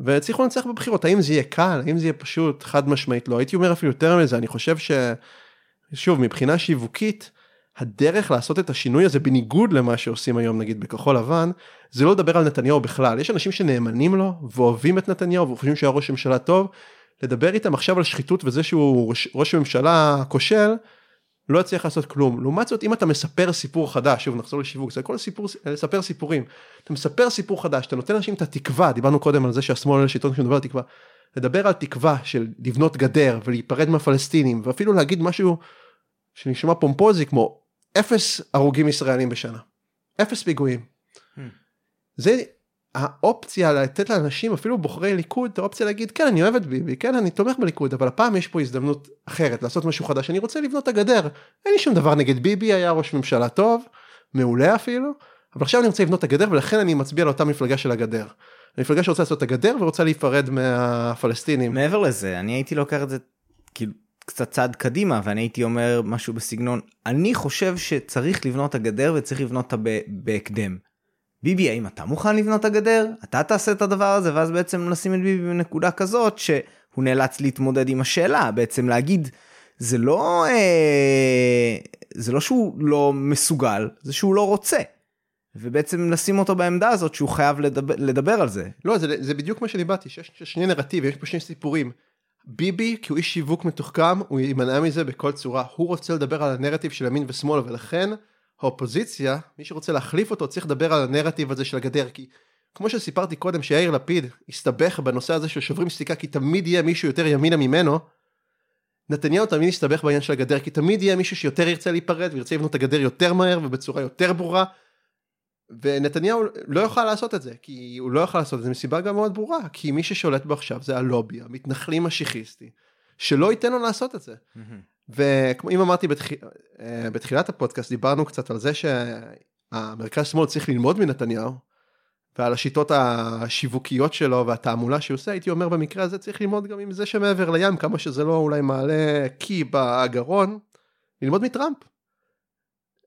וצריכו לנצח בבחירות, האם זה יהיה קל, האם זה יהיה פשוט, חד משמעית לא, הייתי אומר אפילו יותר מזה, אני חושב ששוב, מבחינה שיווקית, הדרך לעשות את השינוי הזה, בניגוד למה שעושים היום, נגיד בכחול לבן, זה לא לדבר על נתניהו בכלל, יש אנשים שנאמנים לו, ואוהבים את נתניהו, וחושבים שהיה ראש ממשלה טוב, לדבר איתם עכשיו על שחיתות, וזה שהוא ראש ממשלה כושל, לא יצליח לעשות כלום. לעומת זאת, אם אתה מספר סיפור חדש, שוב, נחזור לשיווק, זה כל סיפור, לספר סיפורים. אתה מספר סיפור חדש, אתה נותן אנשים את התקווה, דיברנו קודם על זה שהשמאל לשלטון כשמדבר על תקווה, לדבר על תקווה של לבנות גדר ולהיפרד מהפלסטינים, ואפילו להגיד משהו שנשמע פומפוזי, כמו 0 הרוגים ישראלים בשנה. 0 פיגועים. זה האופציה לתת לאנשים, אפילו בוחרי ליכוד, את האופציה להגיד, כן, אני אוהב את ביבי, כן, אני תומך בליכוד, אבל הפעם יש פה הזדמנות אחרת, לעשות משהו חדש, אני רוצה לבנות את הגדר, אין לי שום דבר נגד ביבי, היה ראש ממשלה טוב, מעולה אפילו, אבל עכשיו אני רוצה לבנות את הגדר, ולכן אני מצביע לאותה מפלגה של הגדר. המפלגה שרוצה לעשות את הגדר, ורוצה להיפרד מהפלסטינים. מעבר לזה, אני הייתי לוקח את זה, כאילו, קצת צעד קדימה, ואני הייתי אומר משהו בסגנון, אני חושב שצריך לבנות את הגדר, וצריך לבנות אותה בהקדם. ביבי, האם אתה מוכן לבנות הגדר? אתה תעשה את הדבר הזה, ואז בעצם נשים את ביבי בנקודה כזאת, שהוא נאלץ להתמודד עם השאלה, בעצם להגיד, זה לא שהוא לא מסוגל, זה שהוא לא רוצה. ובעצם לשים אותו בעמדה הזאת, שהוא חייב לדבר על זה. לא, זה בדיוק מה שניבאתי, שיש שני נרטיב, יש פה שני סיפורים. ביבי, כי הוא איש שיווק מתוחכם, הוא יימנע מזה בכל צורה. הוא רוצה לדבר על הנרטיב של ימין ושמאל, ולכן האופוזיציה, מי שרוצה להחליף אותו, צריך לדבר על הנרטיב הזה של הגדר, כי כמו שסיפרתי קודם שיאיר לפיד הסתבך בנושא הזה של שוברים שתיקה, כי תמיד יהיה מישהו יותר ימינה ממנו, נתניהו תמיד הסתבך בעניין של הגדר, כי תמיד יהיה מישהו שיותר ירצה להיפרד, וירצה לבנות את הגדר יותר מהר ובצורה יותר ברורה, ונתניהו לא יוכל לעשות את זה, כי הוא לא יוכל לעשות את זה מסיבה גם מאוד ברורה, כי מי ששולט בו עכשיו זה הלובי, המתנחלים משיחיסטי, שלא ייתן לו לעשות את זה. ואם אמרתי בתחילת הפודקאסט, דיברנו קצת על זה שהמרכז שמאל צריך ללמוד מנתניהו, ועל השיטות השיווקיות שלו והתעמולה שהוא עושה, הייתי אומר במקרה הזה צריך ללמוד גם עם זה שמעבר לים, כמה שזה לא אולי מעלה קי בגרון, ללמוד מטראמפ.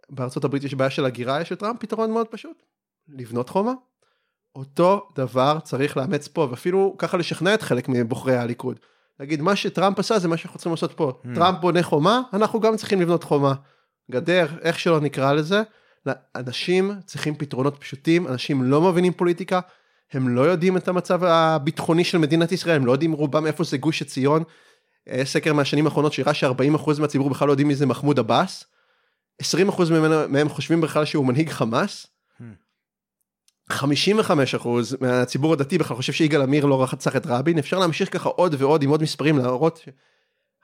בארצות הברית יש בעיה של הגירה, יש לטראמפ פתרון מאוד פשוט, לבנות חומה. אותו דבר צריך לאמץ פה, ואפילו ככה לשכנע את חלק מבוחרי הליכוד. להגיד, מה שטראמפ עשה זה מה שאנחנו צריכים לעשות פה. טראמפ בונה חומה, אנחנו גם צריכים לבנות חומה. גדר, איך שלא נקרא לזה, אנשים צריכים פתרונות פשוטים, אנשים לא מבינים פוליטיקה, הם לא יודעים את המצב הביטחוני של מדינת ישראל, הם לא יודעים רובם איפה זה גוש עציון. סקר מהשנים האחרונות שיראה ש40% מהציבור בכלל לא יודעים מי זה מחמוד עבאס, 20% מהם חושבים בכלל שהוא מנהיג חמאס, 55% מהציבור הדתי בכלל חושב שיגאל עמיר לא רצח את רבין. אפשר להמשיך ככה עוד ועוד עם עוד מספרים להראות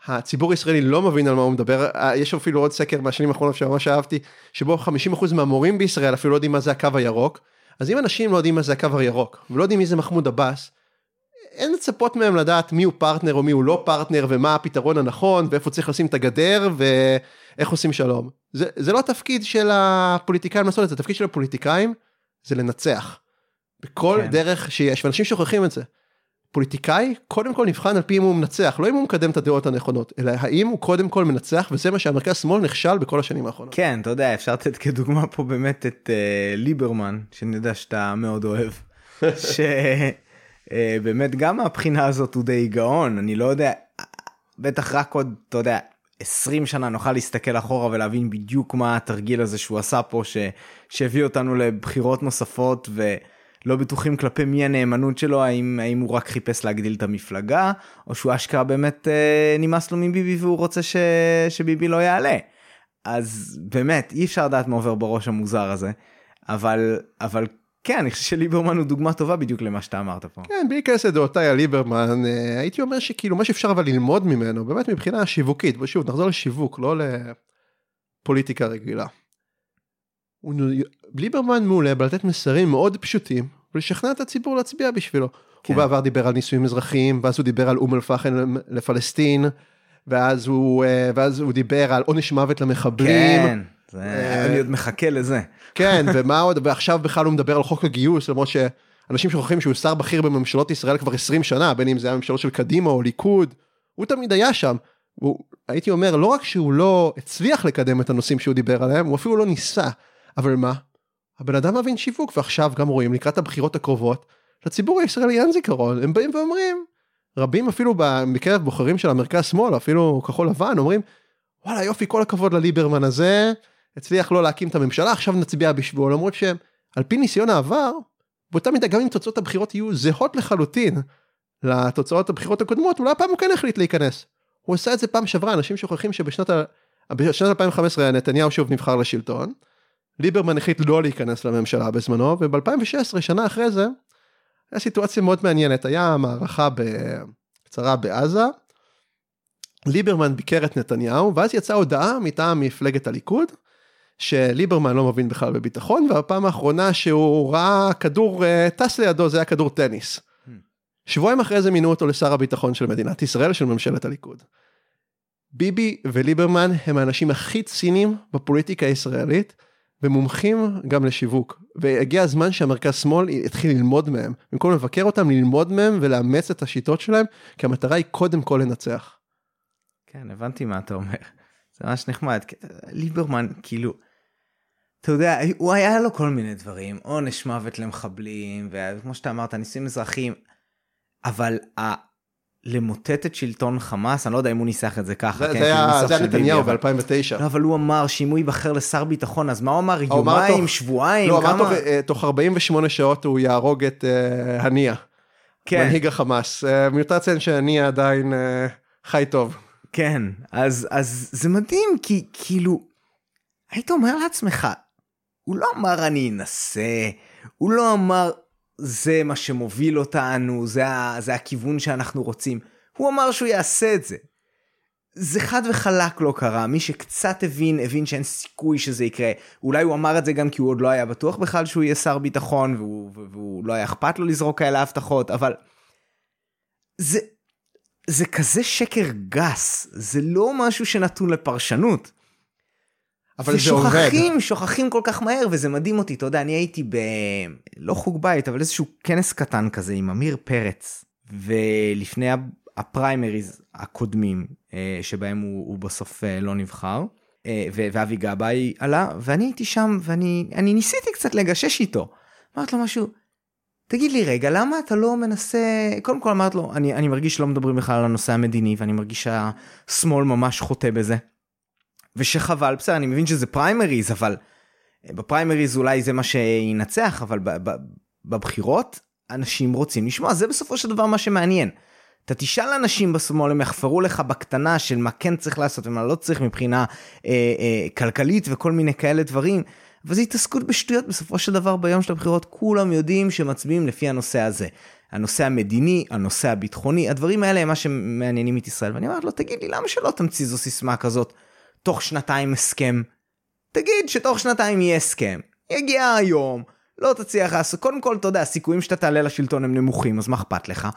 שהציבור הישראלי לא מבין על מה הוא מדבר. יש אפילו עוד סקר מהשנים האחרונות שממש אהבתי, שבו 50% מהמורים בישראל אפילו לא יודעים מה זה הקו הירוק. אז אם אנשים לא יודעים מה זה הקו הירוק, ולא יודעים מי זה מחמוד עבאס, אין לצפות מהם לדעת מי הוא פרטנר או מי הוא לא פרטנר, ומה הפתרון הנכון, ואיפה צריך לשים את הגדר, ואיך עושים שלום. זה לא התפקיד של הפוליטיקאים לעשות את זה, התפקיד של הפוליטיקאים זה לנצח, בכל דרך שיש, ואנשים שוכחים את זה. פוליטיקאי קודם כל נבחן על פי אם הוא מנצח, לא אם הוא מקדם את הדעות הנכונות, אלא האם הוא קודם כל מנצח, וזה מה שהמרכז שמאל נכשל בכל השנים האחרונות. כן, אתה יודע, אפשר לתת כדוגמה פה באמת את ליברמן, שאני יודע שאתה מאוד אוהב, שבאמת גם הבחינה הזאת הוא די גאון, אני לא יודע, בטח רק עוד, אתה יודע, 20 שנה נוכל להסתכל אחורה ולהבין בדיוק מה התרגיל הזה שהוא עשה פה, שהביא אותנו לבחירות נוספות ולא בטוחים כלפי מי הנאמנות שלו, האם הוא רק חיפש להגדיל את המפלגה, או שהוא אשכרה באמת נמאס לו מביבי והוא רוצה שביבי לא יעלה. אז באמת אי אפשר לדעת מה עובר בראש המוזר הזה, אבל כן, אני חושב שליברמן הוא דוגמה טובה בדיוק למה שאתה אמרת פה. כן, בעיקר לדעותיי על ליברמן, הייתי אומר שכאילו מה שאפשר אבל ללמוד ממנו, באמת מבחינה שיווקית, ושוב, נחזור לשיווק, לא לפוליטיקה רגילה. ליברמן מעולה בלתת מסרים מאוד פשוטים, ולשכנע את הציבור להצביע בשבילו. הוא בעבר דיבר על נישואים אזרחיים, ואז הוא דיבר על אום אל-פחם לפלסטין, ואז הוא דיבר על עונש מוות למחבלים. כן. אני עוד מחכה לזה. כן, ומה עוד, ועכשיו בכלל הוא מדבר על חוק הגיוס, למרות שאנשים שוכחים שהוא שר בכיר בממשלות ישראל כבר 20 שנה, בין אם זה היה ממשלות של קדימה או ליכוד, הוא תמיד היה שם. הייתי אומר, לא רק שהוא לא הצליח לקדם את הנושאים שהוא דיבר עליהם, הוא אפילו לא ניסה. אבל מה? הבן אדם מבין שיווק, ועכשיו גם רואים, לקראת הבחירות הקרובות, לציבור הישראלי אין זיכרון, הם באים ואומרים, רבים אפילו בקרב בוחרים של המרכז שמאל, אפילו כחול לבן, אומרים, וואלה, יופי, כל הכבוד לליברמן הזה. הצליח לא להקים את הממשלה, עכשיו נצביע בשבוע, למרות שעל פי ניסיון העבר, באותה מידה, גם אם תוצאות הבחירות יהיו זהות לחלוטין, לתוצאות הבחירות הקודמות, אולי הפעם הוא כן החליט להיכנס. הוא עשה את זה פעם שברה, אנשים שוכחים שבשנת בשנת 2015 נתניהו שוב נבחר לשלטון, ליברמן החליט לא להיכנס לממשלה בזמנו, וב-2016, שנה אחרי זה, היה סיטואציה מאוד מעניינת, היה מערכה קצרה בעזה, ליברמן ביקר את נתניהו, ואז יצאה הודעה מטעם מפלגת הליכוד, שליברמן לא מבין בכלל בביטחון, והפעם האחרונה שהוא ראה כדור טס לידו, זה היה כדור טניס. שבועיים אחרי זה מינו אותו לשר הביטחון של מדינת ישראל, של ממשלת הליכוד. ביבי וליברמן הם האנשים הכי ציניים בפוליטיקה הישראלית, ומומחים גם לשיווק. והגיע הזמן שהמרכז שמאל התחיל ללמוד מהם. במקום לבקר אותם, ללמוד מהם ולאמץ את השיטות שלהם, כי המטרה היא קודם כל לנצח. כן, הבנתי מה אתה אומר. זה ממש נחמד. ליברמן, כאילו, אתה יודע, הוא היה לו כל מיני דברים, עונש מוות למחבלים, וכמו שאתה אמרת, ניסויים אזרחיים, אבל למוטט את שלטון חמאס, אני לא יודע אם הוא ניסח את זה ככה. זה היה נתניהו ב-2009. לא, אבל הוא אמר שאם הוא ייבחר לשר ביטחון, אז מה הוא אמר? יומיים, שבועיים? לא, אמר תוך 48 שעות הוא יהרוג את הנייה, מנהיג החמאס. מיותר לציין שהנייה עדיין חי טוב. כן, אז זה מדהים, כי כאילו, היית אומר לעצמך, הוא לא אמר אני אנסה, הוא לא אמר זה מה שמוביל אותנו, זה הכיוון שאנחנו רוצים, הוא אמר שהוא יעשה את זה. זה חד וחלק לא קרה, מי שקצת הבין שאין סיכוי שזה יקרה, אולי הוא אמר את זה גם כי הוא עוד לא היה בטוח בכלל שהוא יהיה שר ביטחון, והוא לא היה אכפת לו לזרוק כאלה הבטחות, אבל זה כזה שקר גס, זה לא משהו שנתון לפרשנות. אבל זה עובד. שוכחים כל כך מהר, וזה מדהים אותי, אתה יודע, אני הייתי לא חוג בית, אבל איזשהו כנס קטן כזה עם אמיר פרץ, ולפני הפריימריז הקודמים, שבהם הוא בסוף לא נבחר, ואבי גבאי עלה, ואני הייתי שם, ואני ניסיתי קצת לגשש איתו. אמרת לו משהו, תגיד לי רגע, למה אתה לא מנסה, קודם כל אמרת לו, אני מרגיש שלא מדברים בכלל על הנושא המדיני, ואני מרגיש שהשמאל ממש חוטא בזה. ושחבל, בסדר, אני מבין שזה פריימריז, אבל בפריימריז אולי זה מה שינצח, אבל בבחירות אנשים רוצים לשמוע, זה בסופו של דבר מה שמעניין. אתה תשאל אנשים בשמאל, הם יחפרו לך בקטנה של מה כן צריך לעשות ומה לא צריך מבחינה כלכלית וכל מיני כאלה דברים, אבל זה התעסקות בשטויות בסופו של דבר ביום של הבחירות, כולם יודעים שמצביעים לפי הנושא הזה. הנושא המדיני, הנושא הביטחוני, הדברים האלה הם מה שמעניינים את ישראל, ואני אומרת לו, תגיד לי, למה שלא תמציא זו סיסמה כזאת? תוך שנתיים הסכם, תגיד שתוך שנתיים יהיה הסכם, יגיע היום, לא תצליח לעשות, קודם כל אתה יודע, הסיכויים שאתה תעלה לשלטון הם נמוכים, אז מה אכפת לך?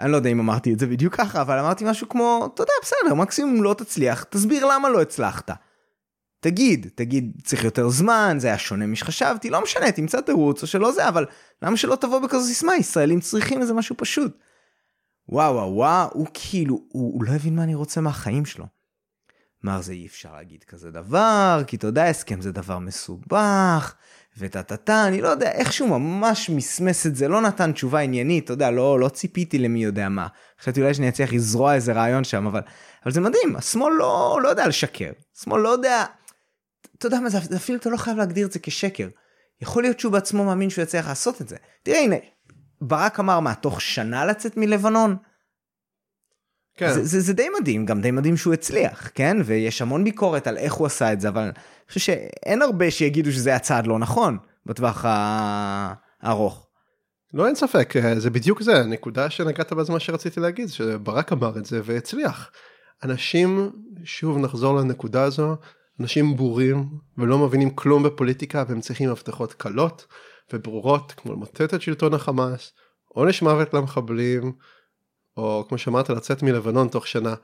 אני לא יודע אם אמרתי את זה בדיוק ככה, אבל אמרתי משהו כמו, אתה יודע, בסדר, מקסימום לא תצליח, תסביר למה לא הצלחת. תגיד, צריך יותר זמן, זה היה שונה משחשבתי, לא משנה, תמצא תירוץ או שלא זה, אבל למה שלא תבוא בכזו סיסמה, ישראלים צריכים איזה משהו פשוט. וואו, הוא כאילו, הוא לא הבין מה אני רוצה מהחיים שלו. אמר, זה אי אפשר להגיד כזה דבר, כי אתה יודע, הסכם זה דבר מסובך, וטטטה, אני לא יודע, איכשהו ממש מסמס את זה, לא נתן תשובה עניינית, אתה יודע, לא ציפיתי למי יודע מה, חשבתי אולי שאני אצליח לזרוע איזה רעיון שם, אבל זה מדהים, השמאל לא יודע לשקר, השמאל לא יודע, אתה יודע מה, זה אפילו אתה לא חייב להגדיר את זה כשקר, יכול להיות שהוא בעצמו מאמין שהוא יצליח לעשות את זה, תראה, הנה, ברק אמר מה, תוך שנה לצאת מלבנון, כן. זה די מדהים, גם די מדהים שהוא הצליח, כן? ויש המון ביקורת על איך הוא עשה את זה, אבל אני חושב שאין הרבה שיגידו שזה הצעד לא נכון, בטווח הארוך. לא, אין ספק, זה בדיוק זה, הנקודה שנגעת בזמן שרציתי להגיד, שברק אמר את זה והצליח. אנשים, שוב נחזור לנקודה הזו, אנשים בורים ולא מבינים כלום בפוליטיקה, והם צריכים הבטחות קלות וברורות, כמו למוטט את שלטון החמאס, עונש מוות למחבלים, או כמו שאמרת, לצאת מלבנון תוך שנה,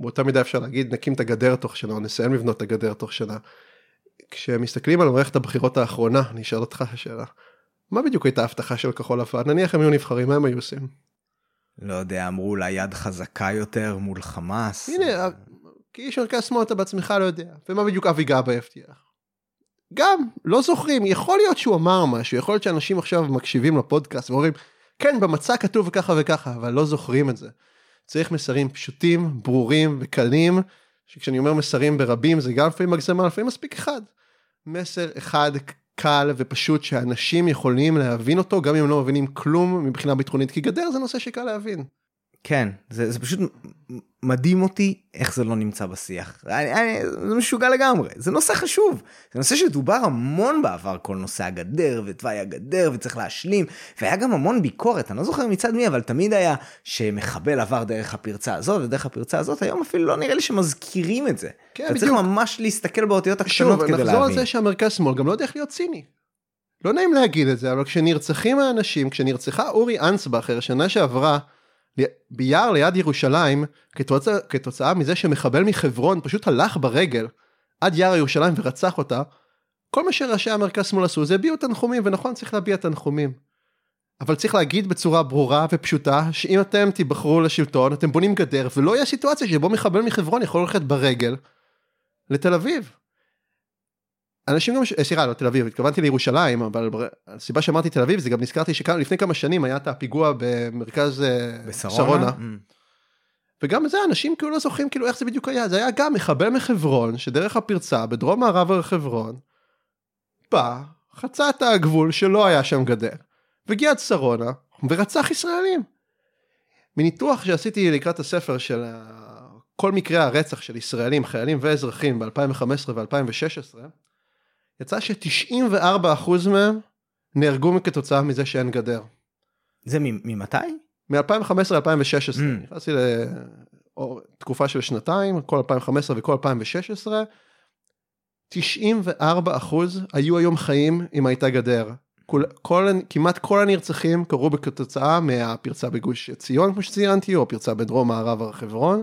באותה מידה אפשר להגיד, נקים את הגדר תוך שנה, או נסיים לבנות את הגדר תוך שנה. כשמסתכלים על מערכת הבחירות האחרונה, אני אשאל אותך השאלה, מה בדיוק הייתה ההבטחה של כחול לבן? נניח הם היו נבחרים, מה הם היו עושים? לא יודע, אמרו לה יד חזקה יותר מול חמאס. הנה, כי איש ערכי השמאל אתה בעצמך לא יודע, ומה בדיוק אבי גבאי הבטיח? גם, לא זוכרים, יכול להיות שהוא אמר משהו, יכול להיות שאנשים עכשיו מקשיבים לפודקאסט ואומרים, כן, במצע כתוב ככה וככה, אבל לא זוכרים את זה. צריך מסרים פשוטים, ברורים וקלים, שכשאני אומר מסרים ברבים, זה גם לפעמים מגזמה, לפעמים מספיק אחד. מסר אחד קל ופשוט, שאנשים יכולים להבין אותו, גם אם לא מבינים כלום מבחינה ביטחונית, כי גדר זה נושא שקל להבין. כן, זה פשוט מדהים אותי איך זה לא נמצא בשיח. זה משוגע לגמרי, זה נושא חשוב, זה נושא שדובר המון בעבר, כל נושא הגדר ותוואי הגדר וצריך להשלים, והיה גם המון ביקורת, אני לא זוכר מצד מי, אבל תמיד היה שמחבל עבר דרך הפרצה הזאת ודרך הפרצה הזאת, היום אפילו לא נראה לי שמזכירים את זה. כן, אתה צריך ממש להסתכל באותיות הקטנות כדי להבין. שוב, נחזור על זה שהמרכז שמאל גם לא יודע איך להיות ציני. לא נעים להגיד את זה, אבל כשנרצחים האנשים, כשנרצחה אורי אנסבך השנה שעברה ביער ליד ירושלים, כתוצאה מזה שמחבל מחברון פשוט הלך ברגל עד יער ירושלים ורצח אותה, כל מה שראשי המרכז שמאל עשו זה הביעו תנחומים, ונכון צריך להביע תנחומים, אבל צריך להגיד בצורה ברורה ופשוטה שאם אתם תיבחרו לשלטון אתם בונים גדר, ולא יהיה סיטואציה שבו מחבל מחברון יכול ללכת ברגל לתל אביב. אנשים גם, סליחה, לא תל אביב, התכוונתי לירושלים, אבל הסיבה שאמרתי תל אביב, זה גם נזכרתי שלפני כמה שנים היה את הפיגוע במרכז שרונה, וגם את זה אנשים כאילו לא זוכרים כאילו איך זה בדיוק היה, זה היה גם מחבל מחברון, שדרך הפרצה, בדרום מערב הרחברון, בא, חצה את הגבול שלא היה שם גדר, וגיע את שרונה, ורצח ישראלים. מניתוח שעשיתי לקראת הספר של כל מקרה הרצח של ישראלים, חיילים ואזרחים ב-2015 ו-2016, יצא ש-94% מהם נהרגו כתוצאה מזה שאין גדר. זה ממתי? מ-2015-2016. נכנסתי לתקופה של שנתיים, כל 2015 וכל 2016. 94% היו היום חיים אם הייתה גדר. כמעט כל הנרצחים קרו כתוצאה מהפרצה בגוש ציון, כמו שציינתי, או פרצה בדרום מערב הרחברון.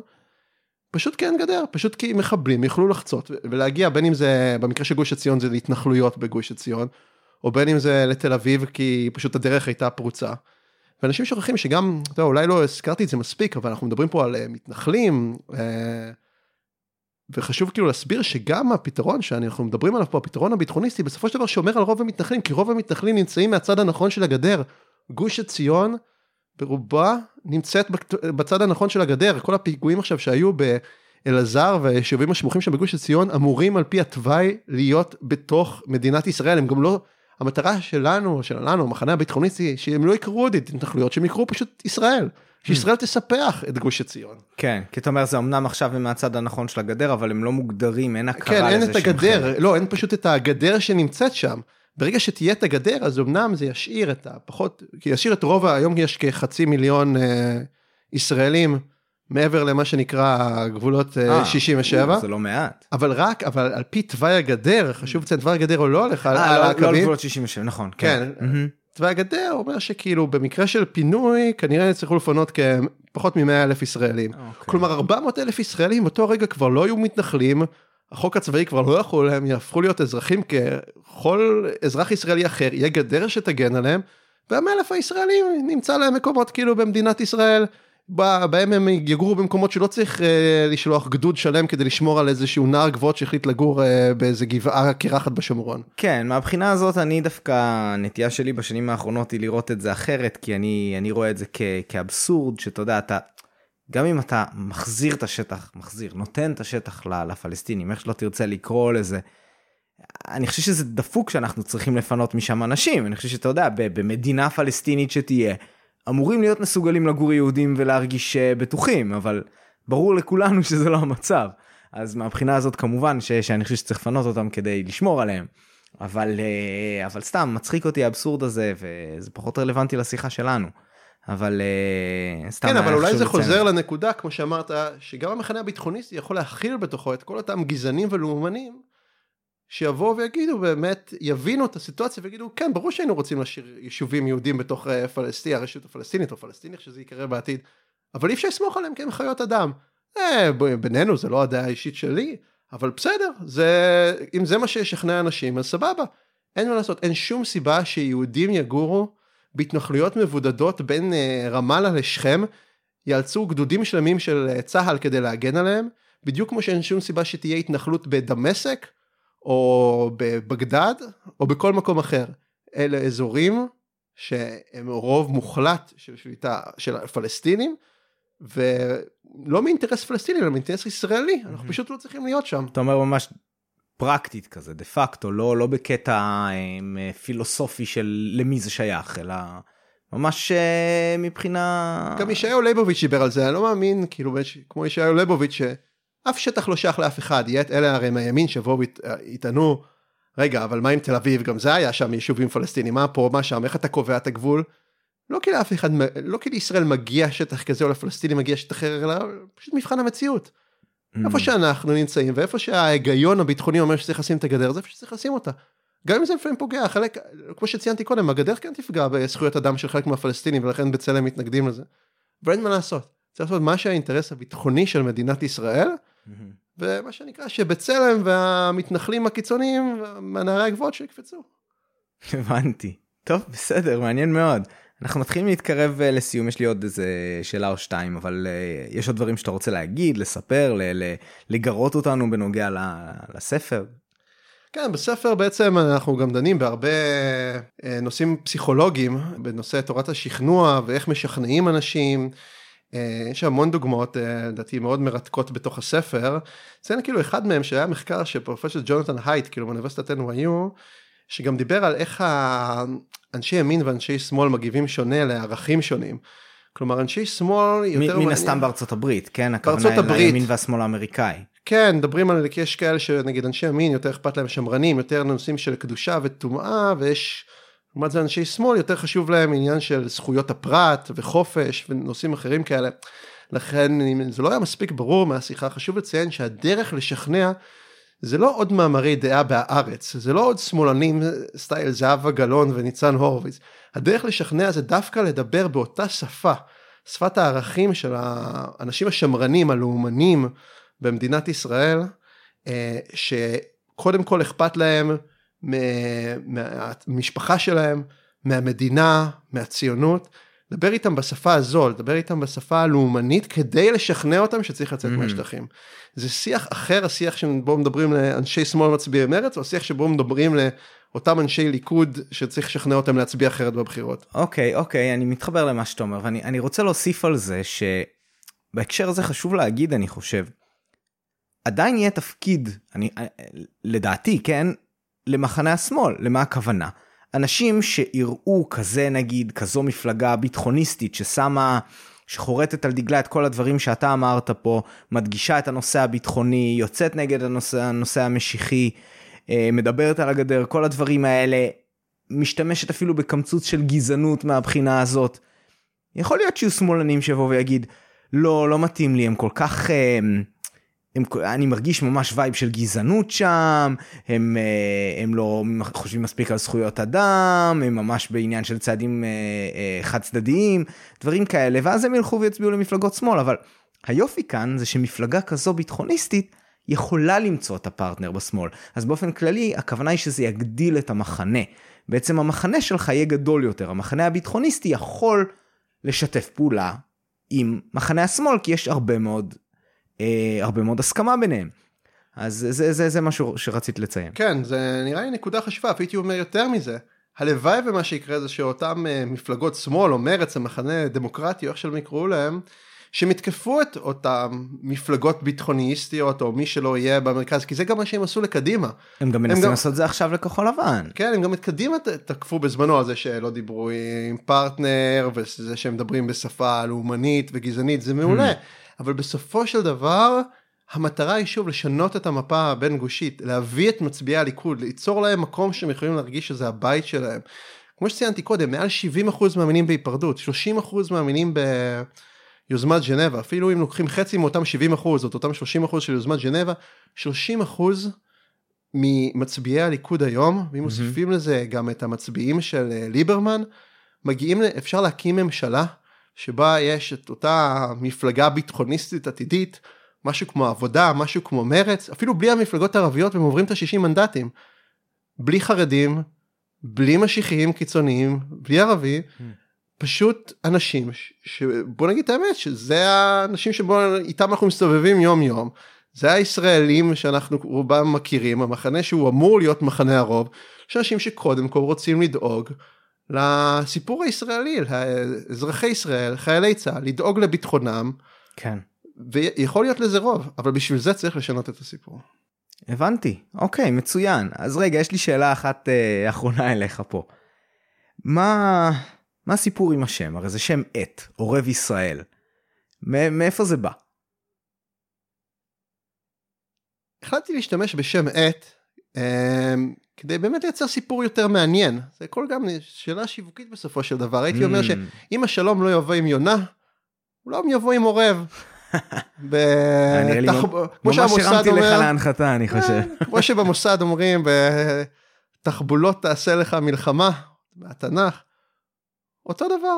פשוט כן גדר, פשוט כי מחבלים יכלו לחצות ולהגיע, בין אם זה, במקרה של גוש הציון זה להתנחלויות בגוש הציון, או בין אם זה לתל אביב, כי פשוט הדרך הייתה פרוצה. ואנשים שוכחים שגם, אתה יודע, אולי לא הזכרתי את זה מספיק, אבל אנחנו מדברים פה על מתנחלים, וחשוב כאילו להסביר שגם הפתרון שאנחנו מדברים עליו פה, הפתרון הביטחוניסטי, בסופו של דבר שומר על רוב המתנחלים, כי רוב המתנחלים נמצאים מהצד הנכון של הגדר. גוש הציון ברובה נמצאת בצד הנכון של הגדר, כל הפיגועים עכשיו שהיו באלעזר והיישובים השמוכים שבגוש הציון, אמורים על פי התוואי להיות בתוך מדינת ישראל, הם גם לא, המטרה שלנו, המחנה הביטחוניסטי, שהם לא יקרו את התנחלויות, שהם יקרו פשוט ישראל, שישראל תספח את גוש הציון. כן, כי אתה אומר, זה אמנם עכשיו הם מהצד הנכון של הגדר, אבל הם לא מוגדרים, אין הכרה לזה. כן, אין את הגדר, לא, אין פשוט את הגדר שנמצאת שם, ברגע שתהיה את הגדר, אז אמנם זה ישאיר את הפחות, כי ישאיר את רוב, היום יש כ0.5 מיליון ישראלים, מעבר למה שנקרא גבולות 67. זה לא מעט. אבל רק, אבל על פי תוואי הגדר, חשוב לציין, תוואי הגדר הוא לא הולך על הקווים. לא גבולות 67, נכון. כן, תוואי הגדר אומר שכאילו, במקרה של פינוי, כנראה יצטרכו לפנות כפחות מ100,000 ישראלים. כלומר, 400,000 ישראלים, באותו רגע כבר לא היו מתנחלים, החוק הצבאי כבר לא יכול, הם יהפכו להיות אזרחים ככל אזרח ישראלי אחר, יהיה גדר שתגן עליהם, וה100,000 הישראלים נמצא להם מקומות כאילו במדינת ישראל, בהם הם יגורו במקומות שלא צריך לשלוח גדוד שלם כדי לשמור על איזשהו נער גבוהות שהחליט לגור באיזה גבעה קרחת בשומרון. כן, מהבחינה הזאת אני דווקא, הנטייה שלי בשנים האחרונות היא לראות את זה אחרת, כי אני רואה את זה כאבסורד, שאתה יודע, אתה גם אם אתה מחזיר את השטח, נותן את השטח לפלסטינים, איך שלא תרצה לקרוא לזה, אני חושב שזה דפוק שאנחנו צריכים לפנות משם אנשים, אני חושב שאתה יודע, במדינה פלסטינית שתהיה, אמורים להיות מסוגלים לגור יהודים ולהרגיש בטוחים, אבל ברור לכולנו שזה לא המצב, אז מהבחינה הזאת כמובן שאני חושב שצריך לפנות אותם כדי לשמור עליהם, אבל סתם מצחיק אותי האבסורד הזה, וזה פחות רלוונטי לשיחה שלנו. אבל סתם כן, אבל אולי זה חוזר לנקודה, כמו שאמרת, שגם המחנה הביטחוניסטי יכול להכיל בתוכו את כל אותם גזענים ולאומנים, שיבואו ויגידו, באמת יבינו את הסיטואציה ויגידו, כן, ברור שהיינו רוצים להשאיר יישובים יהודים בתוך פלסטין, הרשות הפלסטינית או פלסטינית, שזה יקרה בעתיד, אבל אי אפשר לסמוך עליהם, כי הם חיות אדם. בינינו, זה לא הדעה האישית שלי, אבל בסדר, אם זה מה שישכנע אנשים, אז סבבה. אין מה לעשות, אין שום סיבה שיהודים יגורו בהתנחלויות מבודדות בין רמאללה לשכם, יאלצו גדודים שלמים של צהל כדי להגן עליהם, בדיוק כמו שאין שום סיבה שתהיה התנחלות בדמשק, או בבגדד, או בכל מקום אחר. אלה אזורים שהם רוב מוחלט של שליטה של הפלסטינים, ולא מאינטרס פלסטיני, אלא מאינטרס ישראלי, אנחנו פשוט לא צריכים להיות שם. אתה אומר ממש פרקטית כזה, דה פקטו, לא בקטע פילוסופי של למי זה שייך, אלא ממש מבחינה... גם ישעיהו ליבוביץ' שיבר על זה, אני לא מאמין, כאילו, כמו ישעיהו ליבוביץ' שאף שטח לא שייך לאף אחד, יהיה את אלה הרי מהימין שבואו יטענו, רגע, אבל מה עם תל אביב? גם זה היה שם יישובים פלסטינים, מה פה, מה שם, איך אתה קובע את הגבול? לא כי לאף אחד, לא כי לישראל מגיע שטח כזה, או לפלסטינים מגיע שטח אחר, אלא פשוט מבחן המציאות. איפה שאנחנו נמצאים, ואיפה שההיגיון הביטחוני אומר שצריך לשים את הגדר, זה איפה שצריך לשים אותה. גם אם זה לפעמים פוגע, חלק, כמו שציינתי קודם, הגדר כן תפגע בזכויות אדם של חלק מהפלסטינים, ולכן בצלם מתנגדים לזה. ואין מה לעשות. צריך לעשות מה שהאינטרס הביטחוני של מדינת ישראל, ומה שנקרא שבצלם והמתנחלים הקיצוניים, מנהרי הגבוהות שיקפצו. הבנתי. טוב, בסדר, מעניין מאוד. אנחנו מתחילים להתקרב לסיום, יש לי עוד איזה שאלה או שתיים, אבל יש עוד דברים שאתה רוצה להגיד, לספר, לגרות אותנו בנוגע לספר. כן, בספר בעצם אנחנו גם דנים בהרבה נושאים פסיכולוגיים, בנושא תורת השכנוע ואיך משכנעים אנשים, יש המון דוגמאות דעתי מאוד מרתקות בתוך הספר, זה כאילו אחד מהם שהיה מחקר שפרופסור ג'ונתן הייט, כאילו באוניברסיטת NYU, שגם דיבר על איך אנשי ימין ואנשי שמאל מגיבים שונה לערכים שונים. כלומר, אנשי שמאל יותר... מן הסתם בארצות הברית, כן? הכוונה לימין והשמאל האמריקאי. כן, מדברים על יש כאלה שנגיד אנשי ימין יותר אכפת להם שמרנים, יותר נושאים של קדושה וטומאה, ויש, לעומת זה אנשי שמאל, יותר חשוב להם עניין של זכויות הפרט וחופש ונושאים אחרים כאלה. לכן זה לא היה מספיק ברור מהשיחה, חשוב לציין שהדרך לשכנע זה לא עוד מאמרי דעה בארץ, זה לא עוד שמאלנים סטייל זאב גלאון וניצן הורוביץ. הדרך לשכנע זה דווקא לדבר באותה שפה, שפת הערכים של האנשים השמרנים, הלאומנים במדינת ישראל, שקודם כל אכפת להם מהמשפחה שלהם, מהמדינה, מהציונות. לדבר איתם בשפה הזו, לדבר איתם בשפה הלאומנית, כדי לשכנע אותם שצריך לצאת מהשטחים. זה שיח אחר, השיח שבו מדברים לאנשי שמאל מצביעי מרץ, או שיח שבו מדברים לאותם אנשי ליכוד, שצריך לשכנע אותם להצביע אחרת בבחירות. אוקיי, אני מתחבר למה שאתה אומר, ואני רוצה להוסיף על זה, שבהקשר הזה חשוב להגיד, אני חושב, עדיין יהיה תפקיד, לדעתי, כן, למחנה השמאל, למה הכוונה? אנשים שיראו כזה נגיד, כזו מפלגה ביטחוניסטית ששמה, שחורטת על דגלה את כל הדברים שאתה אמרת פה, מדגישה את הנושא הביטחוני, יוצאת נגד הנושא המשיחי, מדברת על הגדר, כל הדברים האלה, משתמשת אפילו בקמצוץ של גזענות מהבחינה הזאת. יכול להיות שיהיו שמאלנים שבוא ויגיד, לא מתאים לי, הם כל כך... אני מרגיש ממש וייב של גזענות שם, הם לא חושבים מספיק על זכויות אדם, הם ממש בעניין של צעדים חד צדדיים, דברים כאלה, ואז הם ילכו ויצביעו למפלגות שמאל, אבל היופי כאן זה שמפלגה כזו ביטחוניסטית יכולה למצוא את הפרטנר בשמאל, אז באופן כללי הכוונה היא שזה יגדיל את המחנה, בעצם המחנה שלך יהיה גדול יותר, המחנה הביטחוניסטי יכול לשתף פעולה עם מחנה השמאל, כי יש הרבה מאוד הסכמה ביניהם. אז זה משהו שרצית לציין. כן, זה נראה לי נקודה חשובה, הייתי אומר יותר מזה. הלוואי ומה שיקרה זה שאותם מפלגות שמאל או מרץ, המחנה דמוקרטי, או איך שלא יקראו להם, שמתקפו את אותם מפלגות ביטחוניסטיות, או מי שלא יהיה במרכז, כי זה גם מה שהם עשו לקדימה. הם גם מנסים לעשות זה עכשיו לכחול לבן. כן, הם גם את קדימה תקפו בזמנו על זה שלא דיברו עם פרטנר, וזה שהם מדברים בשפה לאומנית וגזענית, זה מעולה. אבל בסופו של דבר, המטרה היא שוב לשנות את המפה הבין גושית, להביא את מצביעי הליכוד, ליצור להם מקום שהם יכולים להרגיש שזה הבית שלהם. כמו שציינתי קודם, מעל 70% מאמינים בהיפרדות, 30% מאמינים ביוזמת ג'נבה, אפילו אם לוקחים חצי מאותם 70%, זאת אותם 30% של יוזמת ג'נבה, 30% ממצביעי הליכוד היום, ואם מוסיפים לזה גם את המצביעים של ליברמן, מגיעים, אפשר להקים ממשלה, שבה יש את אותה מפלגה ביטחוניסטית עתידית, משהו כמו עבודה, משהו כמו מרץ, אפילו בלי המפלגות הערביות, הם עוברים את 60 מנדטים, בלי חרדים, בלי משיחיים קיצוניים, בלי ערבי, פשוט אנשים, בוא נגיד את האמת, שזה האנשים שאיתם אנחנו מסתובבים יום יום, זה הישראלים שאנחנו רובם מכירים, המחנה שהוא אמור להיות מחנה הרוב, יש אנשים שקודם כל רוצים לדאוג, לסיפור הישראלי, אזרחי ישראל, חיילי צה"ל, לדאוג לביטחונם, כן. ויכול להיות לזה רוב, אבל בשביל זה צריך לשנות את הסיפור. הבנתי, אוקיי, מצוין. אז רגע, יש לי שאלה אחת אחרונה אליך פה. מה מה הסיפור עם השם? הרי זה שם עת, עורב ישראל. מאיפה זה בא? החלטתי להשתמש בשם עת, כדי באמת לייצר סיפור יותר מעניין. זה כל גם שאלה שיווקית בסופו של דבר. הייתי אומר שאם השלום לא יבוא עם יונה, הוא לא יבוא עם עורב. ממש הרמתי לך להנחתה, אני חושב. כמו שבמוסד אומרים, תחבולות תעשה לך מלחמה, מהתנ"ך. אותו דבר,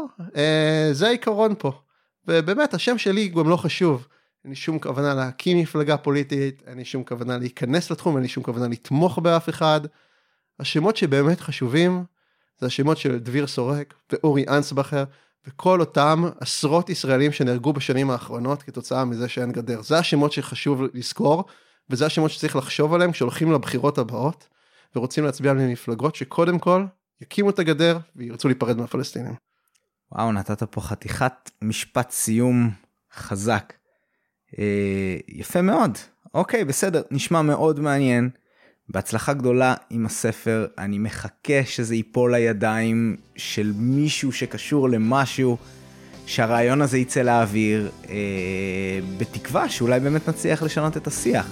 זה העיקרון פה. ובאמת, השם שלי גם לא חשוב. אין לי שום כוונה להקים מפלגה פוליטית, אין לי שום כוונה להיכנס לתחום, אין לי שום כוונה לתמוך באף אחד. השמות שבאמת חשובים, זה השמות של דביר סורק ואורי אנסבכר, וכל אותם עשרות ישראלים שנהרגו בשנים האחרונות, כתוצאה מזה שאין גדר. זה השמות שחשוב לזכור, וזה השמות שצריך לחשוב עליהם, כשהולכים לבחירות הבאות, ורוצים להצביע למפלגות שקודם כל, יקימו את הגדר, וירצו להיפרד מהפלסטינים. וואו, נתת פה חתיכת משפט סיום חזק. יפה מאוד. אוקיי, בסדר, נשמע מאוד מעניין. בהצלחה גדולה עם הספר, אני מחכה שזה ייפול לידיים של מישהו שקשור למשהו, שהרעיון הזה יצא לאוויר, בתקווה שאולי באמת נצליח לשנות את השיח.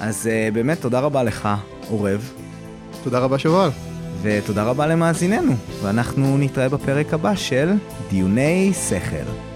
אז באמת תודה רבה לך, עורב. תודה רבה שובל. ותודה רבה למאזיננו, ואנחנו נתראה בפרק הבא של דיוני סכר.